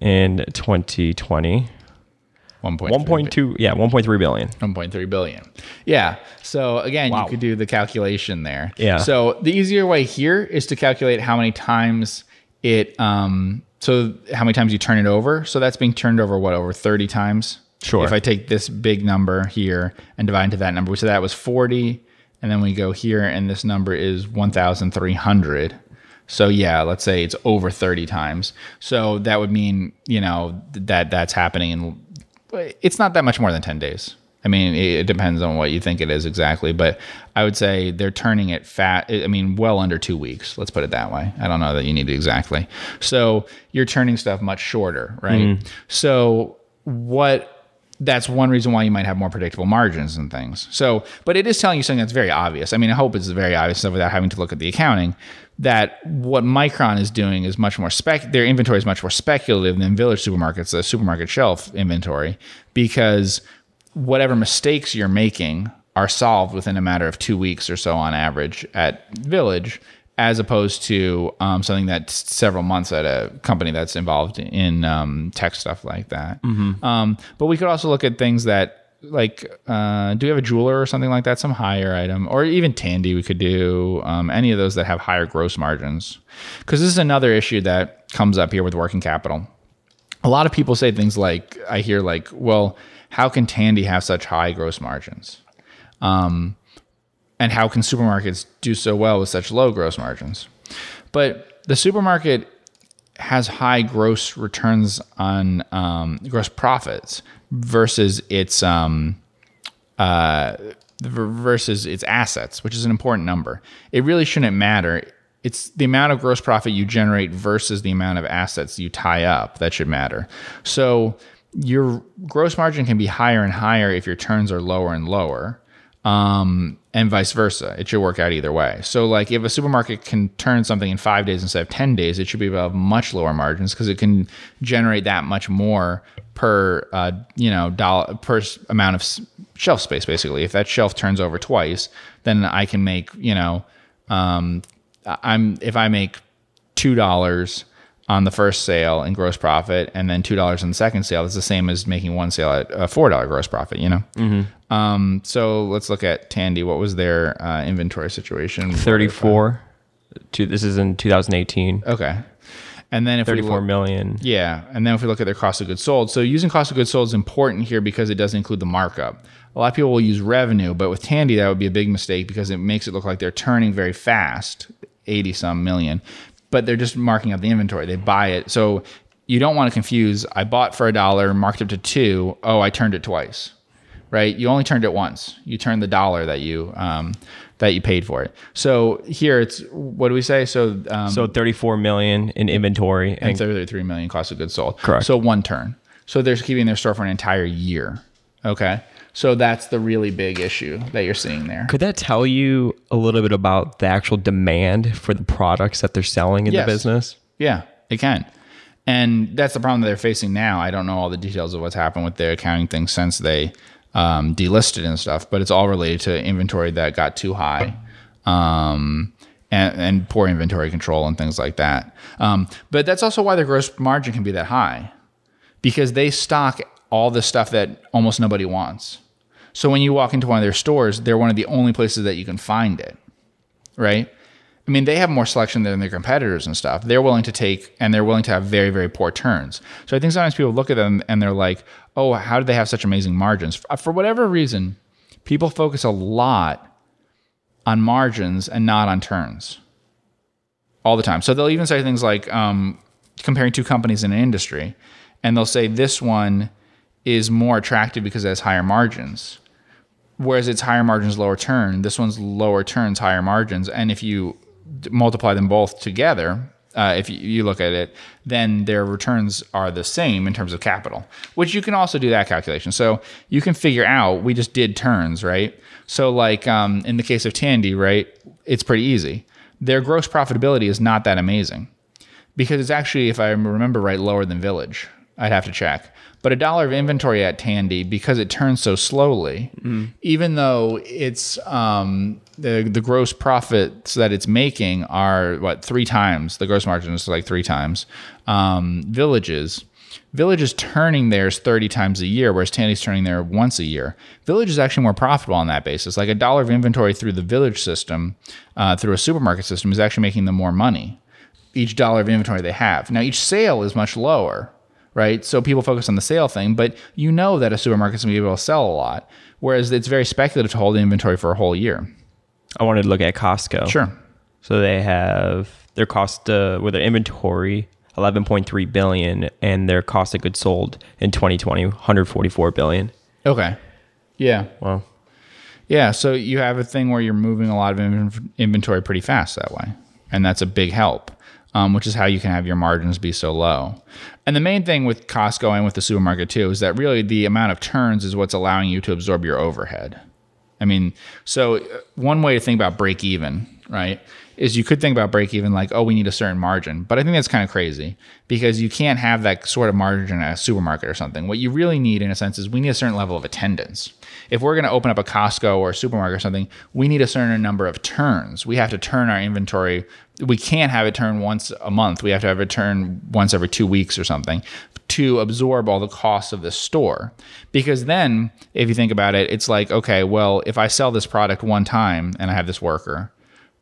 in twenty twenty. one point two, yeah, one point three billion. one point three billion. Yeah. So again, wow. You could do the calculation there. Yeah. So the easier way here is to calculate how many times it, um, so how many times you turn it over. So that's being turned over, what, over thirty times? Sure. If I take this big number here and divide into that number, we said that was forty, and then we go here, and this number is one thousand three hundred. So yeah, let's say it's over thirty times. So that would mean, you know, that that's happening in, it's not that much more than ten days. I mean, it depends on what you think it is exactly, but I would say they're turning it fat. I mean, well under two weeks. Let's put it that way. I don't know that you need it exactly. So you're turning stuff much shorter, right? Mm-hmm. So what... that's one reason why you might have more predictable margins and things. So, but it is telling you something that's very obvious. I mean, I hope it's very obvious stuff without having to look at the accounting, that what Micron is doing is much more spec, their inventory is much more speculative than Village Supermarkets, the supermarket shelf inventory, because whatever mistakes you're making are solved within a matter of two weeks or so on average at Village, as opposed to um, something that's several months at a company that's involved in um, tech stuff like that. Mm-hmm. Um, but we could also look at things that like, uh, do we have a jeweler or something like that? Some higher item, or even Tandy we could do, um, any of those that have higher gross margins. Because this is another issue that comes up here with working capital. A lot of people say things like, I hear like, well, how can Tandy have such high gross margins? Um, and how can supermarkets do so well with such low gross margins? But the supermarket has high gross returns on um, gross profits versus its um, uh, versus its assets, which is an important number. It really shouldn't matter. It's the amount of gross profit you generate versus the amount of assets you tie up that should matter. So your gross margin can be higher and higher if your turns are lower and lower, um, and vice versa. It should work out either way. So like if a supermarket can turn something in five days instead of ten days, it should be about much lower margins because it can generate that much more per, uh, you know, dollar per amount of shelf space. Basically, if that shelf turns over twice, then I can make, you know, um, I'm, if I make two dollars on the first sale in gross profit and then two dollars on the second sale, it's the same as making one sale at a four dollar gross profit, you know? Mm-hmm. Um, so let's look at Tandy. What was their uh, inventory situation? thirty-four. To, this is in two thousand eighteen. Okay. And then if thirty-four we look, million. Yeah. And then if we look at their cost of goods sold. So using cost of goods sold is important here because it doesn't include the markup. A lot of people will use revenue, but with Tandy, that would be a big mistake because it makes it look like they're turning very fast, eighty some million. But they're just marking up the inventory. They buy it. So you don't want to confuse, I bought for a dollar, marked up to two. Oh, I turned it twice, right? You only turned it once. You turned the dollar that you um, that you paid for it. So here it's, what do we say? So um, so thirty-four million in inventory. And, and thirty-three million cost of goods sold. Correct. So one turn. So they're keeping their store for an entire year. Okay. So that's the really big issue that you're seeing there. Could that tell you a little bit about the actual demand for the products that they're selling in yes. the business? Yeah, it can. And that's the problem that they're facing now. I don't know all the details of what's happened with their accounting thing since they um, delisted and stuff, but it's all related to inventory that got too high um, and, and poor inventory control and things like that. Um, but that's also why their gross margin can be that high, because they stock all the stuff that almost nobody wants. So when you walk into one of their stores, they're one of the only places that you can find it, right? I mean, they have more selection than their competitors and stuff. They're willing to take, and they're willing to have very, very poor turns. So I think sometimes people look at them and they're like, oh, how do they have such amazing margins? For whatever reason, people focus a lot on margins and not on turns all the time. So they'll even say things like um, comparing two companies in an industry, and they'll say this one is more attractive because it has higher margins, whereas it's higher margins, lower turn. This one's lower turns, higher margins. And if you d- multiply them both together, uh, if you, you look at it, then their returns are the same in terms of capital, which you can also do that calculation. So you can figure out, we just did turns, right? So like um, in the case of Tandy, right, it's pretty easy. Their gross profitability is not that amazing because it's actually, if I remember right, lower than Village. I'd have to check. But a dollar of inventory at Tandy, because it turns so slowly, mm. even though it's um, the the gross profits that it's making are what three times the gross margin is like three times. Um, Villages, Village is turning theirs thirty times a year, whereas Tandy's turning there once a year. Village is actually more profitable on that basis. Like a dollar of inventory through the Village system, uh, through a supermarket system, is actually making them more money. Each dollar of inventory they have now, each sale is much lower. Right? So people focus on the sale thing, but you know that a supermarket's going to be able to sell a lot, whereas it's very speculative to hold inventory for a whole year. I wanted to look at Costco. Sure. So they have their cost, uh, with their inventory, eleven point three billion dollars, and their cost of goods sold in twenty twenty, one hundred forty-four billion dollars. Okay. Yeah. Wow. Yeah. So you have a thing where you're moving a lot of in- inventory pretty fast that way, and that's a big help. Um, which is how you can have your margins be so low. And the main thing with Costco and with the supermarket too is that really the amount of turns is what's allowing you to absorb your overhead. I mean, so one way to think about break even, right, is you could think about break even like, oh, we need a certain margin. But I think that's kind of crazy because you can't have that sort of margin at a supermarket or something. What you really need in a sense is we need a certain level of attendance. If we're going to open up a Costco or a supermarket or something, we need a certain number of turns. We have to turn our inventory we can't have it turn once a month. We have to have it turn once every two weeks or something to absorb all the costs of the store. Because then if you think about it, it's like, okay, well, if I sell this product one time and I have this worker,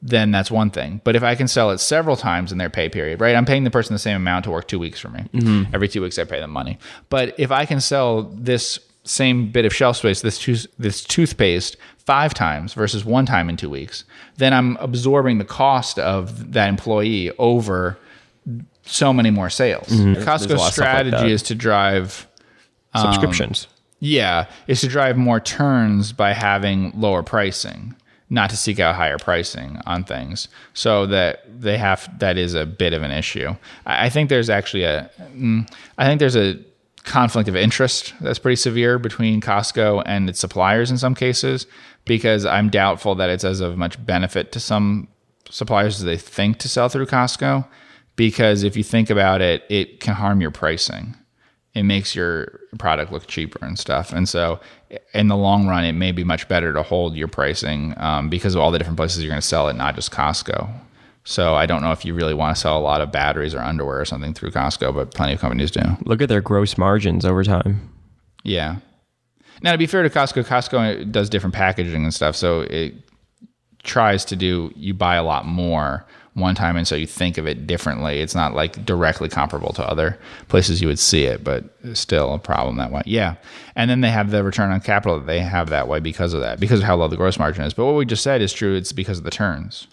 then that's one thing. But if I can sell it several times in their pay period, right? I'm paying the person the same amount to work two weeks for me. Mm-hmm. Every two weeks I pay them money. But if I can sell this same bit of shelf space, this tooth, this toothpaste five times versus one time in two weeks, then I'm absorbing the cost of that employee over so many more sales. Mm-hmm. Costco's strategy like is to drive um, subscriptions. Yeah, is to drive more turns by having lower pricing, not to seek out higher pricing on things. So that they have, that is a bit of an issue. I, I think there's actually a, I think there's a conflict of interest that's pretty severe between Costco and its suppliers in some cases, because I'm doubtful that it's as of much benefit to some suppliers as they think to sell through Costco, because if you think about it, it can harm your pricing. It makes your product look cheaper and stuff. And so in the long run, it may be much better to hold your pricing um, because of all the different places you're going to sell it, not just Costco. So I don't know if you really want to sell a lot of batteries or underwear or something through Costco, but plenty of companies do. Look at their gross margins over time. Yeah. Now, to be fair to Costco, Costco does different packaging and stuff. So it tries to do, you buy a lot more one time, and so you think of it differently. It's not like directly comparable to other places you would see it, but still a problem that way. Yeah. And then they have the return on capital that they have that way because of that, because of how low the gross margin is. But what we just said is true. It's because of the turns.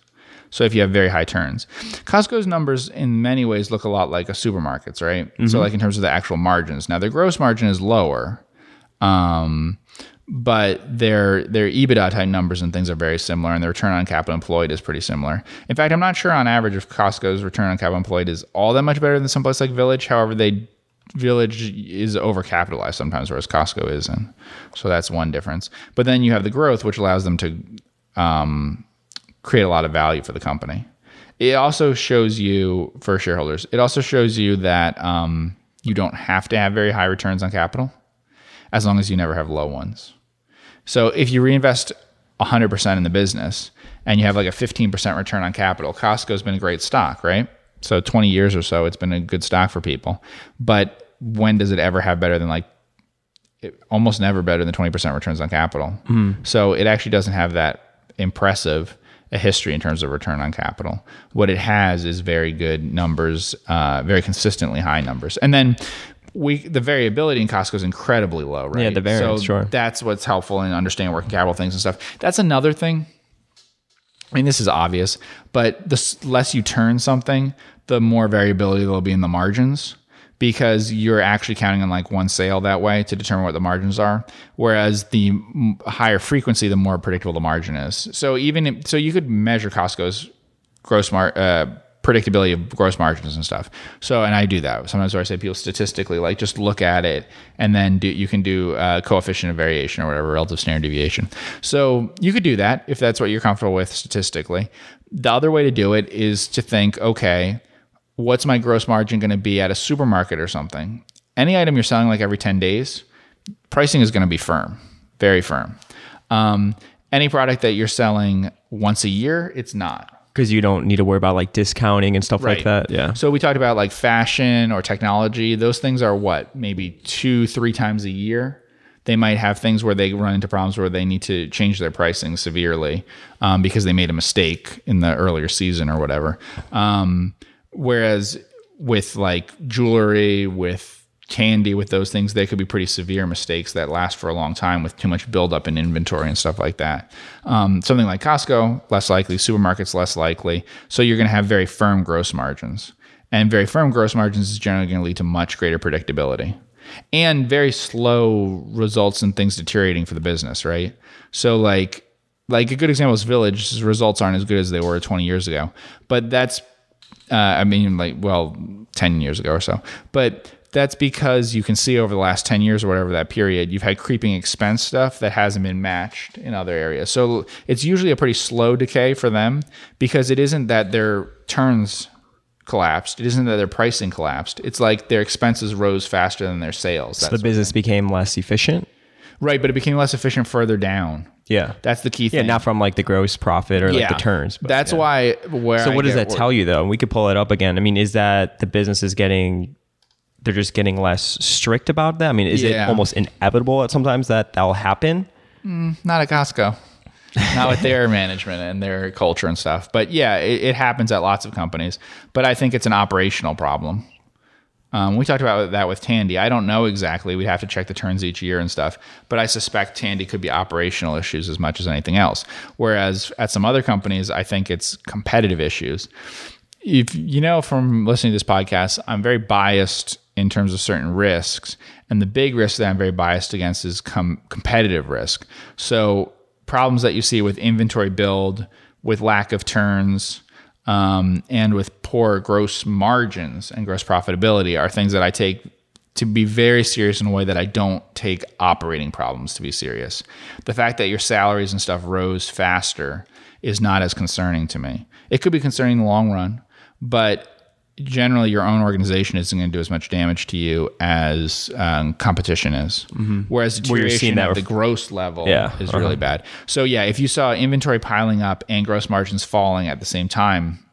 So if you have very high turns, Costco's numbers in many ways look a lot like a supermarket's, right? Mm-hmm. So like in terms of the actual margins. Now their gross margin is lower, um, but their their EBITDA type numbers and things are very similar, and their return on capital employed is pretty similar. In fact, I'm not sure on average if Costco's return on capital employed is all that much better than someplace like Village. However, they Village is overcapitalized sometimes, whereas Costco isn't. So that's one difference. But then you have the growth, which allows them to um, create a lot of value for the company. It also shows you, for shareholders, it also shows you that um, you don't have to have very high returns on capital, as long as you never have low ones. So if you reinvest one hundred percent in the business and you have like a fifteen percent return on capital, Costco's been a great stock, right? So twenty years or so, it's been a good stock for people. But when does it ever have better than like, it, almost never better than twenty percent returns on capital. Mm. So it actually doesn't have that impressive a history in terms of return on capital. What it has is very good numbers, uh, very consistently high numbers. And then We the variability in Costco is incredibly low, right? Yeah, the variance, so sure. That's what's helpful in understanding working capital things and stuff. That's another thing. I mean, this is obvious, but the less you turn something, the more variability there'll be in the margins, because you're actually counting on like one sale that way to determine what the margins are. Whereas the higher frequency, the more predictable the margin is. So even if, so, you could measure Costco's gross margin. Uh, predictability of gross margins and stuff. So, and I do that sometimes, where I say people statistically, like, just look at it, and then do, you can do uh coefficient of variation or whatever, relative standard deviation. So you could do that if that's what you're comfortable with statistically. The other way to do it is to think, okay, what's my gross margin going to be at a supermarket or something? Any item you're selling like every ten days, pricing is going to be firm, very firm. Um, any product that you're selling once a year, it's not. Because you don't need to worry about like discounting and stuff right. like that. Yeah. So we talked about like fashion or technology. Those things are what, maybe two, three times a year. They might have things where they run into problems where they need to change their pricing severely um, because they made a mistake in the earlier season or whatever. Um, whereas with like jewelry, with candy, with those things, they could be pretty severe mistakes that last for a long time with too much buildup in inventory and stuff like that. Um, something like Costco, less likely. Supermarkets, less likely. So you're going to have very firm gross margins. And very firm gross margins is generally going to lead to much greater predictability. And very slow results in things deteriorating for the business, right? So like, like a good example is Village's results aren't as good as they were twenty years ago. But that's, uh, I mean, like, well, ten years ago or so. But that's because you can see over the last ten years or whatever that period, you've had creeping expense stuff that hasn't been matched in other areas. So it's usually a pretty slow decay for them, because it isn't that their turns collapsed. It isn't that their pricing collapsed. It's like their expenses rose faster than their sales. So the business became less efficient? Right, but it became less efficient further down. Yeah. That's the key thing. Yeah, not from like the gross profit or like yeah. the turns. But that's yeah. why. Where so I what does that work. tell you though? And we could pull it up again. I mean, is that the business is getting, they're just getting less strict about that? I mean, is yeah. it almost inevitable that sometimes that that'll happen? Mm, not at Costco. Not with their management and their culture and stuff. But yeah, it, it happens at lots of companies. But I think it's an operational problem. Um, we talked about that with Tandy. I don't know exactly. We'd have to check the turns each year and stuff. But I suspect Tandy could be operational issues as much as anything else. Whereas at some other companies, I think it's competitive issues. If you know from listening to this podcast, I'm very biased in terms of certain risks. And the big risk that I'm very biased against is com- competitive risk. So problems that you see with inventory build, with lack of turns, Um, and with poor gross margins and gross profitability are things that I take to be very serious in a way that I don't take operating problems to be serious. The fact that your salaries and stuff rose faster is not as concerning to me. It could be concerning in the long run, but generally your own organization isn't going to do as much damage to you as um, competition is. Mm-hmm. Whereas deterioration well, at ref- the gross level yeah. is uh-huh. really bad. So yeah, if you saw inventory piling up and gross margins falling at the same time,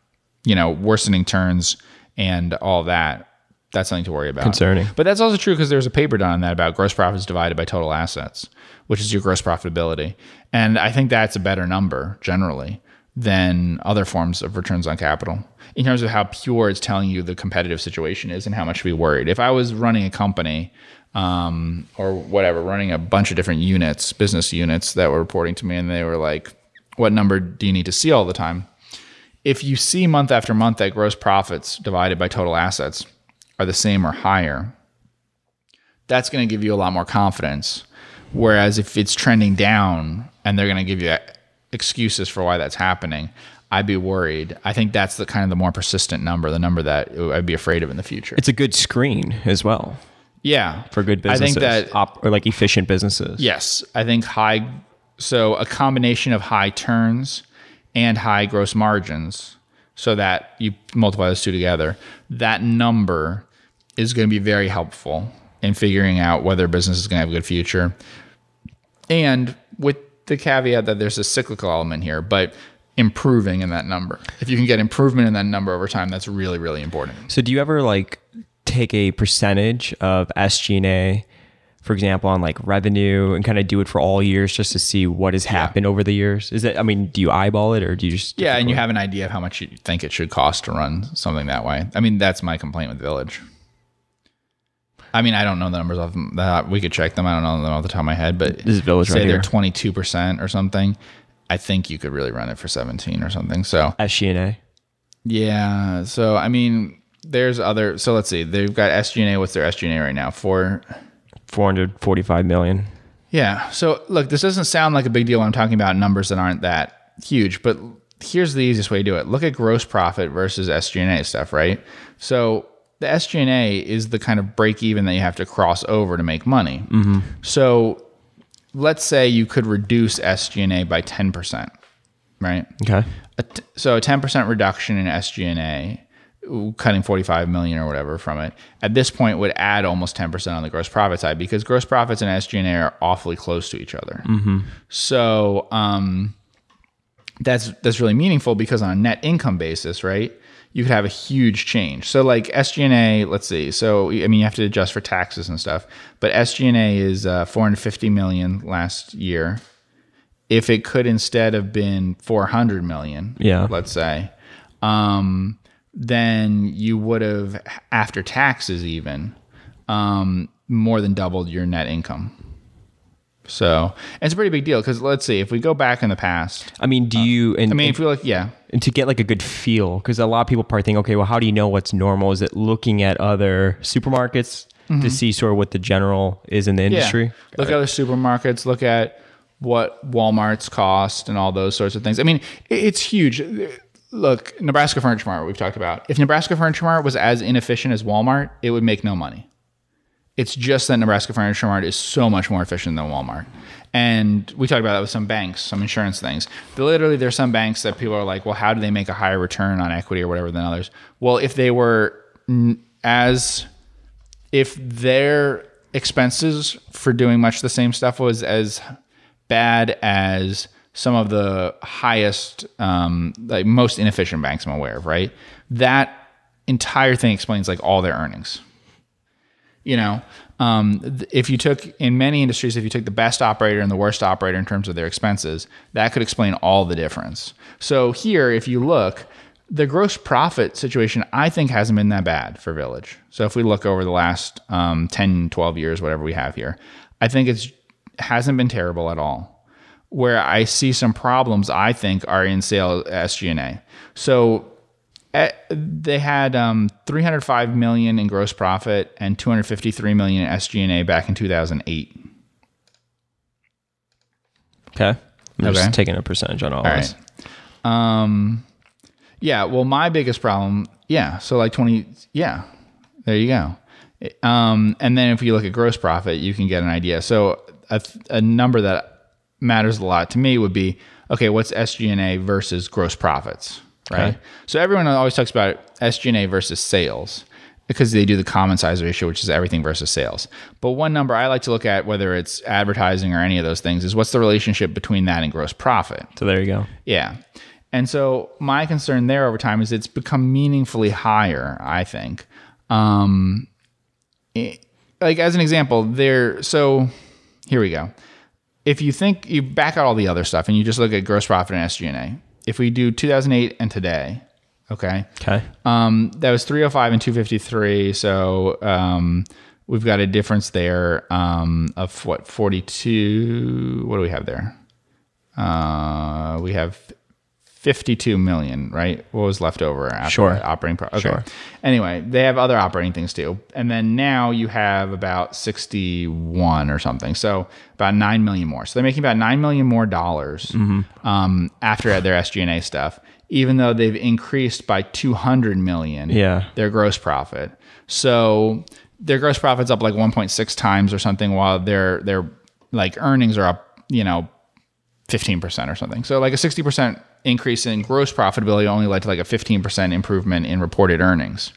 you know, worsening turns and all that, that's something to worry about. Concerning. But that's also true because there's a paper done on that about gross profits divided by total assets, which is your gross profitability. And I think that's a better number generally than other forms of returns on capital in terms of how pure it's telling you the competitive situation is and how much to be worried. If I was running a company um, or whatever, running a bunch of different units, business units that were reporting to me and they were like, what number do you need to see all the time? If you see month after month that gross profits divided by total assets are the same or higher, that's going to give you a lot more confidence. Whereas if it's trending down and they're going to give you excuses for why that's happening, I'd be worried. I think that's the kind of the more persistent number, the number that I'd be afraid of in the future. It's a good screen as well. Yeah. For good businesses. I think that... Op- or like efficient businesses. Yes. I think high... So a combination of high turns and high gross margins, so that you multiply those two together, that number is going to be very helpful in figuring out whether a business is going to have a good future. And with the caveat that there's a cyclical element here, but... improving in that number. If you can get improvement in that number over time, that's really, really important. So do you ever like take a percentage of S G and A, for example, on like revenue and kind of do it for all years just to see what has happened yeah. over the years? Is that, I mean, do you eyeball it or do you just... Yeah, and you have an idea of how much you think it should cost to run something that way. I mean, that's my complaint with Village. I mean, I don't know the numbers off that. We could check them. I don't know them off the top of my head, but this is Village say right they're twenty-two percent or something. I think you could really run it for seventeen or something. So S G and A. Yeah. So, I mean, there's other, so let's see, they've got S G and A. What's their S G and A right now? Four. four hundred forty-five million. Yeah. So look, this doesn't sound like a big deal when I'm talking about numbers that aren't that huge, but here's the easiest way to do it. Look at gross profit versus S G and A stuff, right? So the S G and A is the kind of break even that you have to cross over to make money. Mm-hmm. So let's say you could reduce S G and A by ten percent, right? Okay. A t- so a ten percent reduction in S G and A, cutting forty-five million or whatever from it, at this point would add almost ten percent on the gross profit side because gross profits and S G and A are awfully close to each other. Mm-hmm. So um, that's that's really meaningful because on a net income basis, right, you could have a huge change. So like S G and A, let's see. So, I mean, you have to adjust for taxes and stuff, but S G and A is uh, four hundred fifty million last year. If it could instead have been four hundred million, yeah. let's say, um, then you would have, after taxes even, um, more than doubled your net income. So it's a pretty big deal because let's see if we go back in the past. I mean, do you? And, I mean, and, if we like, yeah, and to get like a good feel, because a lot of people probably think, okay, well, how do you know what's normal? Is it looking at other supermarkets mm-hmm. to see sort of what the general is in the industry? Yeah. Look it. at other supermarkets. Look at what Walmart's cost and all those sorts of things. I mean, it's huge. Look, Nebraska Furniture Mart. We've talked about. If Nebraska Furniture Mart was as inefficient as Walmart, it would make no money. It's just that Nebraska Furniture Mart is so much more efficient than Walmart. And we talked about that with some banks, some insurance things. But literally, there's some banks that people are like, well, how do they make a higher return on equity or whatever than others? Well, if they were as, if their expenses for doing much the same stuff was as bad as some of the highest, um, like most inefficient banks I'm aware of, right? That entire thing explains like all their earnings. You know, um, if you took, in many industries, if you took the best operator and the worst operator in terms of their expenses, that could explain all the difference. So here, if you look, the gross profit situation, I think, hasn't been that bad for Village. So if we look over the last um, ten, twelve years, whatever we have here, I think it's hasn't been terrible at all. Where I see some problems, I think, are in sales S G and A. So at, they had um, three hundred five million dollars in gross profit and two hundred fifty-three million dollars in S G and A back in two thousand eight. Okay. I'm okay. just taking a percentage on all, all this. Right. Um, yeah, well, my biggest problem, yeah, so like twenty, yeah, there you go. Um, and then if you look at gross profit, you can get an idea. So a, a number that matters a lot to me would be, okay, what's S G and A versus gross profits, right? Okay. So everyone always talks about S G and A versus sales because they do the common size ratio, which is everything versus sales. But one number I like to look at, whether it's advertising or any of those things, is what's the relationship between that and gross profit. So there you go. Yeah. And so my concern there over time is it's become meaningfully higher, I think. Um, it, like as an example, there. So here we go. If you think you back out all the other stuff and you just look at gross profit and S G and A, if we do two thousand eight and today, okay, okay, um, that was three oh five and two fifty-three. So um, we've got a difference there um, of what forty-two. What do we have there? Uh, we have fifty-two million, right? What was left over after sure. operating pro- okay. Sure. Anyway, they have other operating things too. And then now you have about sixty-one or something. So about nine million more. So they're making about nine million more dollars mm-hmm. um, after their S G and A stuff, even though they've increased by two hundred million yeah. their gross profit. So their gross profit's up like one point six times or something, while their their like earnings are up, you know, fifteen percent or something. So like a sixty percent increase in gross profitability only led to like a fifteen percent improvement in reported earnings.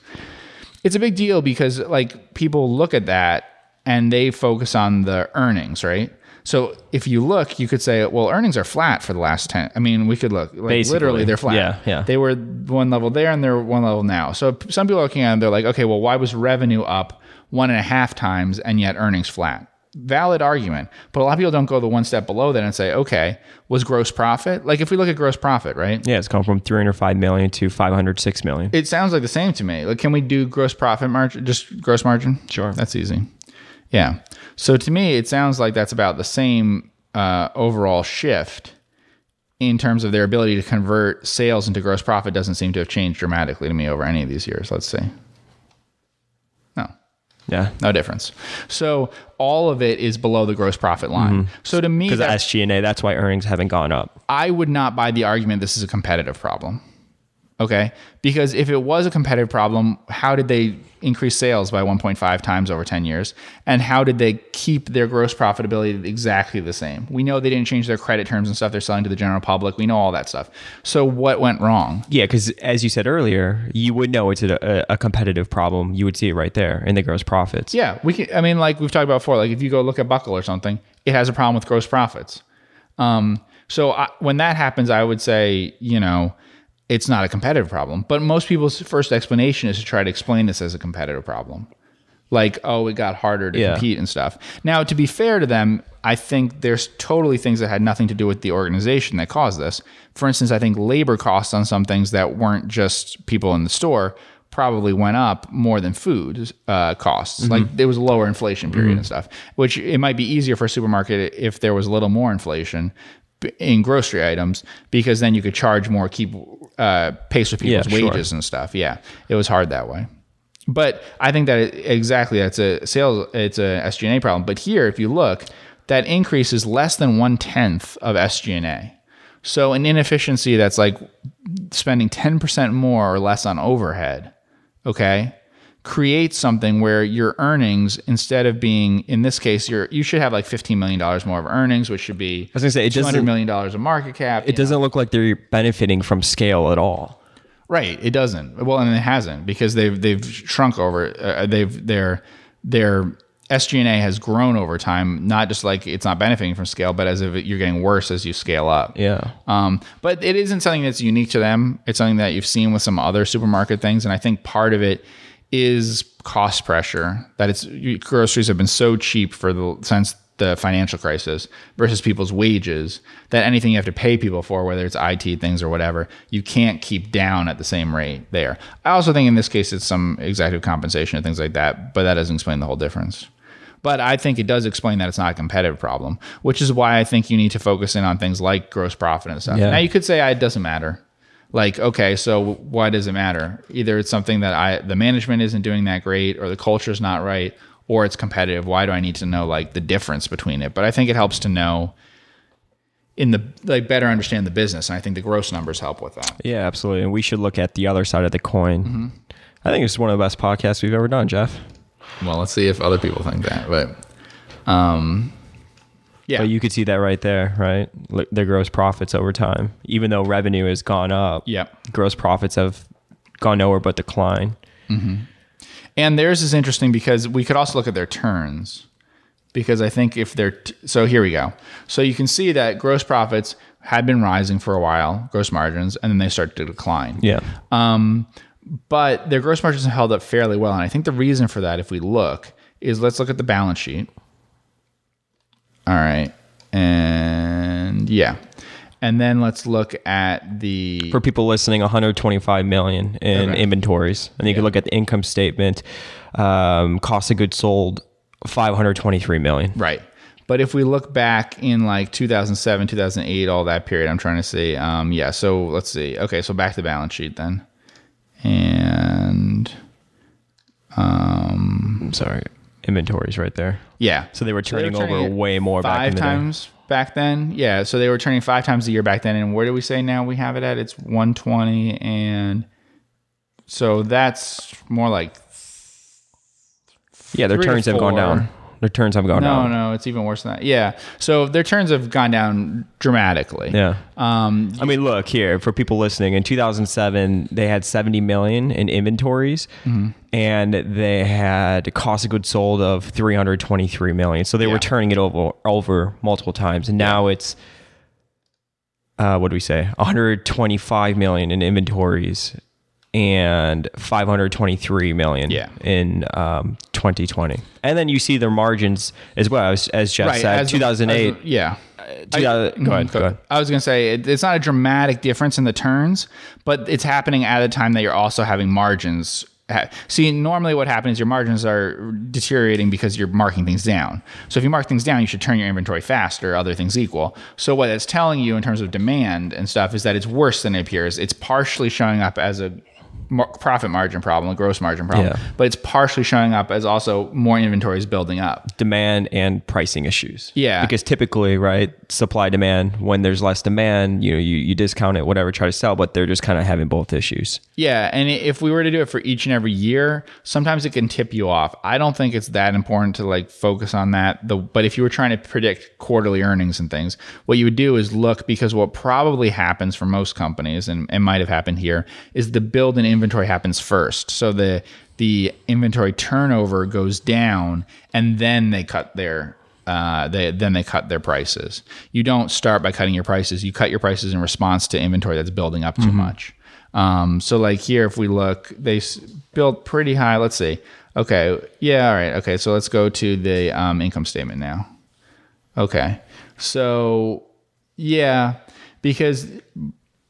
It's a big deal because like people look at that and they focus on the earnings, right? So if you look, you could say, well, earnings are flat for the last ten. I mean, we could look, like Basically. literally they're flat. Yeah, yeah. They were one level there and they're one level now. So some people are looking at it, they're like, okay, well, why was revenue up one and a half times and yet earnings flat? Valid argument, but a lot of people don't go the one step below that and say, okay, was gross profit? Like if we look at gross profit, right? Yeah, it's gone from three hundred five million to five hundred six million. It sounds like the same to me. Like, can we do gross profit margin, just gross margin? Sure. That's easy. Yeah. So to me, it sounds like that's about the same uh, overall shift in terms of their ability to convert sales into gross profit doesn't seem to have changed dramatically to me over any of these years, let's say. Yeah. No difference. So all of it is below the gross profit line. Mm-hmm. So to me, because S G and A, that's why earnings haven't gone up. I would not buy the argument this is a competitive problem. Okay. Because if it was a competitive problem, how did they increase sales by one point five times over ten years? And how did they keep their gross profitability exactly the same? We know they didn't change their credit terms and stuff they're selling to the general public. We know all that stuff. So what went wrong? Yeah, because as you said earlier, you would know it's a, a competitive problem. You would see it right there in the gross profits. Yeah. we. Can, I mean, like we've talked about before, like if you go look at Buckle or something, it has a problem with gross profits. Um, so I, when that happens, I would say, you know, it's not a competitive problem. But most people's first explanation is to try to explain this as a competitive problem. Like, oh, it got harder to yeah. compete and stuff. Now, to be fair to them, I think there's totally things that had nothing to do with the organization that caused this. For instance, I think labor costs on some things that weren't just people in the store probably went up more than food uh, costs. Mm-hmm. Like there was a lower inflation period mm-hmm. and stuff, which it might be easier for a supermarket if there was a little more inflation in grocery items, because then you could charge more, keep uh, pace with people's yeah, wages sure. and stuff. Yeah, it was hard that way. But I think that it, exactly that's a sales, it's a S G and A problem. But here, if you look, that increase is less than one tenth of S G and A. So an inefficiency that's like spending ten percent more or less on overhead, okay, creates something where your earnings, instead of being, in this case, you're, you should have like fifteen million dollars more of earnings, which should be I was gonna say, it two hundred million dollars of market cap. It doesn't know. Look like they're benefiting from scale at all. Right. It doesn't. Well, and it hasn't because they've, they've shrunk over, uh, they've, their, their S G and A has grown over time, not just like it's not benefiting from scale, but as if you're getting worse as you scale up. Yeah. Um, but it isn't something that's unique to them. It's something that you've seen with some other supermarket things. And I think part of it is cost pressure, that it's groceries have been so cheap for the since the financial crisis versus people's wages, that anything you have to pay people for, whether it's I T things or whatever, you can't keep down at the same rate there. I also think in this case, it's some executive compensation and things like that, but that doesn't explain the whole difference. But I think it does explain that it's not a competitive problem, which is why I think you need to focus in on things like gross profit and stuff. Yeah. Now, you could say, oh, it doesn't matter. Like, okay, so why does it matter? Either it's something that I the management isn't doing that great, or the culture's not right, or it's competitive. Why do I need to know like the difference between it? But I think it helps to know in the like better understand the business. And I think the gross numbers help with that. Yeah, absolutely. And we should look at the other side of the coin. Mm-hmm. I think it's one of the best podcasts we've ever done, Jeff. Well, let's see if other people think that, but um, yeah. But you could see that right there, right? Look, their gross profits over time, even though revenue has gone up, yeah, gross profits have gone nowhere but decline. Mm-hmm. And theirs is interesting because we could also look at their turns, because I think if they're t- so here we go. So you can see that gross profits had been rising for a while, gross margins, and then they start to decline. Yeah. Um, But their gross margins have held up fairly well. And I think the reason for that, if we look, is let's look at the balance sheet. All right. And yeah. And then let's look at the... For people listening, one hundred twenty-five million dollars in okay. inventories. And you yeah. can look at the income statement. Um, cost of goods sold, five hundred twenty-three million dollars. Right. But if we look back in like two thousand seven, two thousand eight, all that period, I'm trying to see. Um, yeah. So let's see. Okay. So back to the balance sheet then. And, um, I'm sorry, inventories right there. Yeah. So they were turning, so they were turning over way more five back times the back then. Yeah. So they were turning five times a year back then. And where do we say now we have it at? It's one twenty. And so that's more like, yeah, their turns have gone down. Their turns have gone no, down. No, no, it's even worse than that. Yeah. So their turns have gone down dramatically. Yeah. Um, I mean, look here, for people listening, in two thousand seven, they had seventy million dollars in inventories, mm-hmm. and they had cost of goods sold of three hundred twenty-three million dollars. So they yeah. were turning it over, over multiple times. And now it's, uh, what do we say, one hundred twenty-five million dollars in inventories and five hundred twenty-three million dollars yeah. in um, twenty twenty. And then you see their margins as well, as, as Jeff right, said, as two thousand eight. A, as a, yeah. two thousand, I, go ahead, go ahead. I was going to say, it, it's not a dramatic difference in the turns, but it's happening at a time that you're also having margins. See, normally what happens is your margins are deteriorating because you're marking things down. So if you mark things down, you should turn your inventory faster, other things equal. So what it's telling you in terms of demand and stuff is that it's worse than it appears. It's partially showing up as a profit margin problem, a gross margin problem, yeah. but it's partially showing up as also more inventories building up. Demand and pricing issues. Yeah. Because typically, right, supply demand, when there's less demand, you know, you, you discount it, whatever, try to sell, but they're just kind of having both issues. Yeah. And if we were to do it for each and every year, sometimes it can tip you off. I don't think it's that important to like focus on that. The, but if you were trying to predict quarterly earnings and things, what you would do is look, because what probably happens for most companies, and, and might have happened here, is the build in inventory happens first. So the the inventory turnover goes down, and then they cut their uh they then they cut their prices. You don't start by cutting your prices. You cut your prices in response to inventory that's building up too mm-hmm. much. Um so like here, if we look, they s- built pretty high. Let's see. Okay. Yeah, all right. Okay, so let's go to the um income statement now. Okay. So yeah, because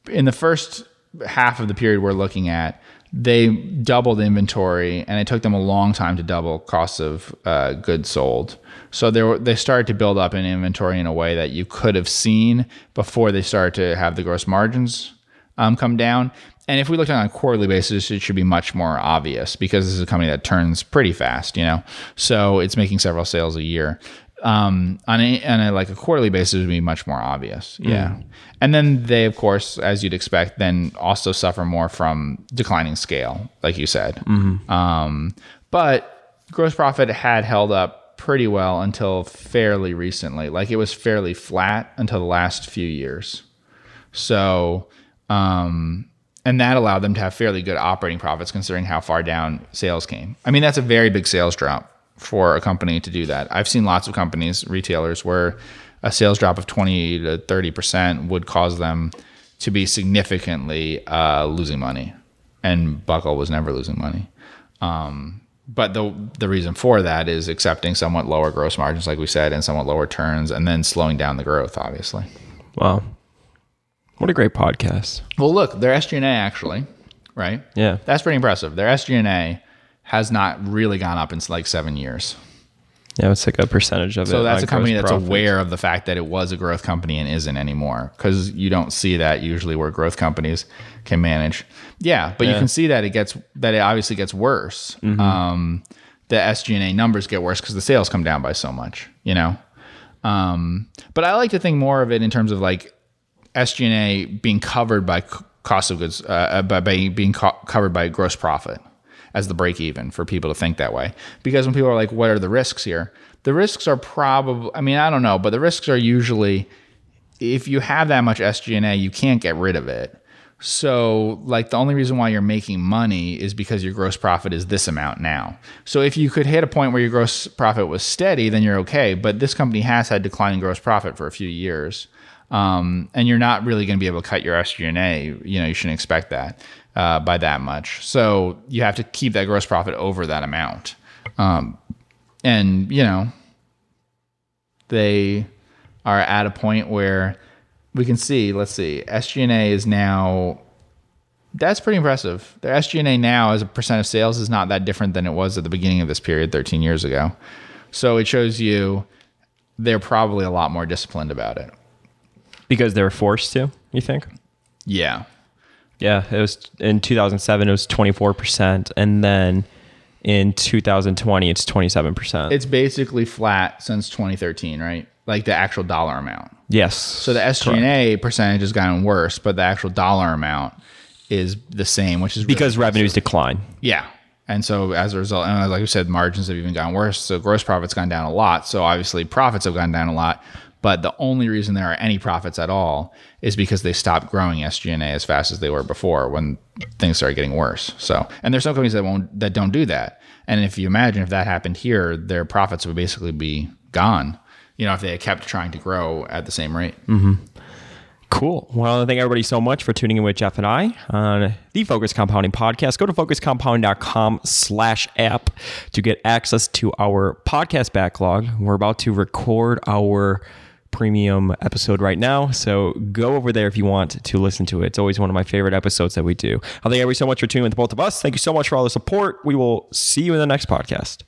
in the first half of the period we're looking at, they doubled inventory, and it took them a long time to double costs of uh, goods sold. So they were, they started to build up in inventory in a way that you could have seen before they started to have the gross margins um, come down. And if we looked on a quarterly basis, it should be much more obvious, because this is a company that turns pretty fast, you know. So it's making several sales a year. Um, on a, on a, like a quarterly basis would be much more obvious. Yeah. Mm. And then they, of course, as you'd expect, then also suffer more from declining scale, like you said. Mm-hmm. Um, but gross profit had held up pretty well until fairly recently. Like it was fairly flat until the last few years. So, um, and that allowed them to have fairly good operating profits considering how far down sales came. I mean, that's a very big sales drop for a company to do that. I've seen lots of companies, retailers, where a sales drop of twenty to thirty percent would cause them to be significantly uh, losing money. And Buckle was never losing money. Um, but the the reason for that is accepting somewhat lower gross margins, like we said, and somewhat lower turns, and then slowing down the growth, obviously. Wow. What a great podcast. Well, look, their S G and A actually, right? Yeah. That's pretty impressive. Their S G and A has not really gone up in like seven years. Yeah, it's like a percentage of it. So that's a company that's aware of the fact that it was a growth company and isn't anymore, because you don't see that usually where growth companies can manage. Yeah, but yeah. you can see that it gets that it obviously gets worse. Mm-hmm. Um, the S G and A numbers get worse because the sales come down by so much, you know. Um, but I like to think more of it in terms of like S G and A being covered by cost of goods, uh, by, by being co- covered by gross profit as the break even for people to think that way. Because when people are like, what are the risks here? The risks are probably, I mean, I don't know, but the risks are usually if you have that much S G and A, you can't get rid of it. So like the only reason why you're making money is because your gross profit is this amount now. So if you could hit a point where your gross profit was steady, then you're okay. But this company has had declining gross profit for a few years. Um, and you're not really going to be able to cut your S G and A. You know, you shouldn't expect that. Uh, by that much. So you have to keep that gross profit over that amount. Um, and, you know, they are at a point where we can see, let's see, S G and A is now, that's pretty impressive. Their S G and A now as a percent of sales is not that different than it was at the beginning of this period thirteen years ago. So it shows you they're probably a lot more disciplined about it. Because they're forced to, you think? Yeah. Yeah, it was in two thousand seven, it was twenty-four percent. And then in two thousand twenty, it's twenty-seven percent. It's basically flat since twenty thirteen, right? Like the actual dollar amount. Yes. So the S G and A percentage has gotten worse, but the actual dollar amount is the same, which is really because revenues decline. Yeah. And so as a result, and like we said, margins have even gotten worse. So gross profit's gone down a lot. So obviously profits have gone down a lot. But the only reason there are any profits at all is because they stopped growing S G and A as fast as they were before when things started getting worse. So, and there's some companies that won't, that don't do that. And if you imagine if that happened here, their profits would basically be gone, you know, if they had kept trying to grow at the same rate. Mm-hmm. Cool. Well, thank everybody so much for tuning in with Jeff and I on the Focus Compounding Podcast. Go to focuscompounding.com slash app to get access to our podcast backlog. We're about to record our premium episode right now, so go over there if you want to listen to it. It's always one of my favorite episodes that we do. I thank everybody so much for tuning in with both of us. Thank you so much for all the support. We will see you in the next podcast.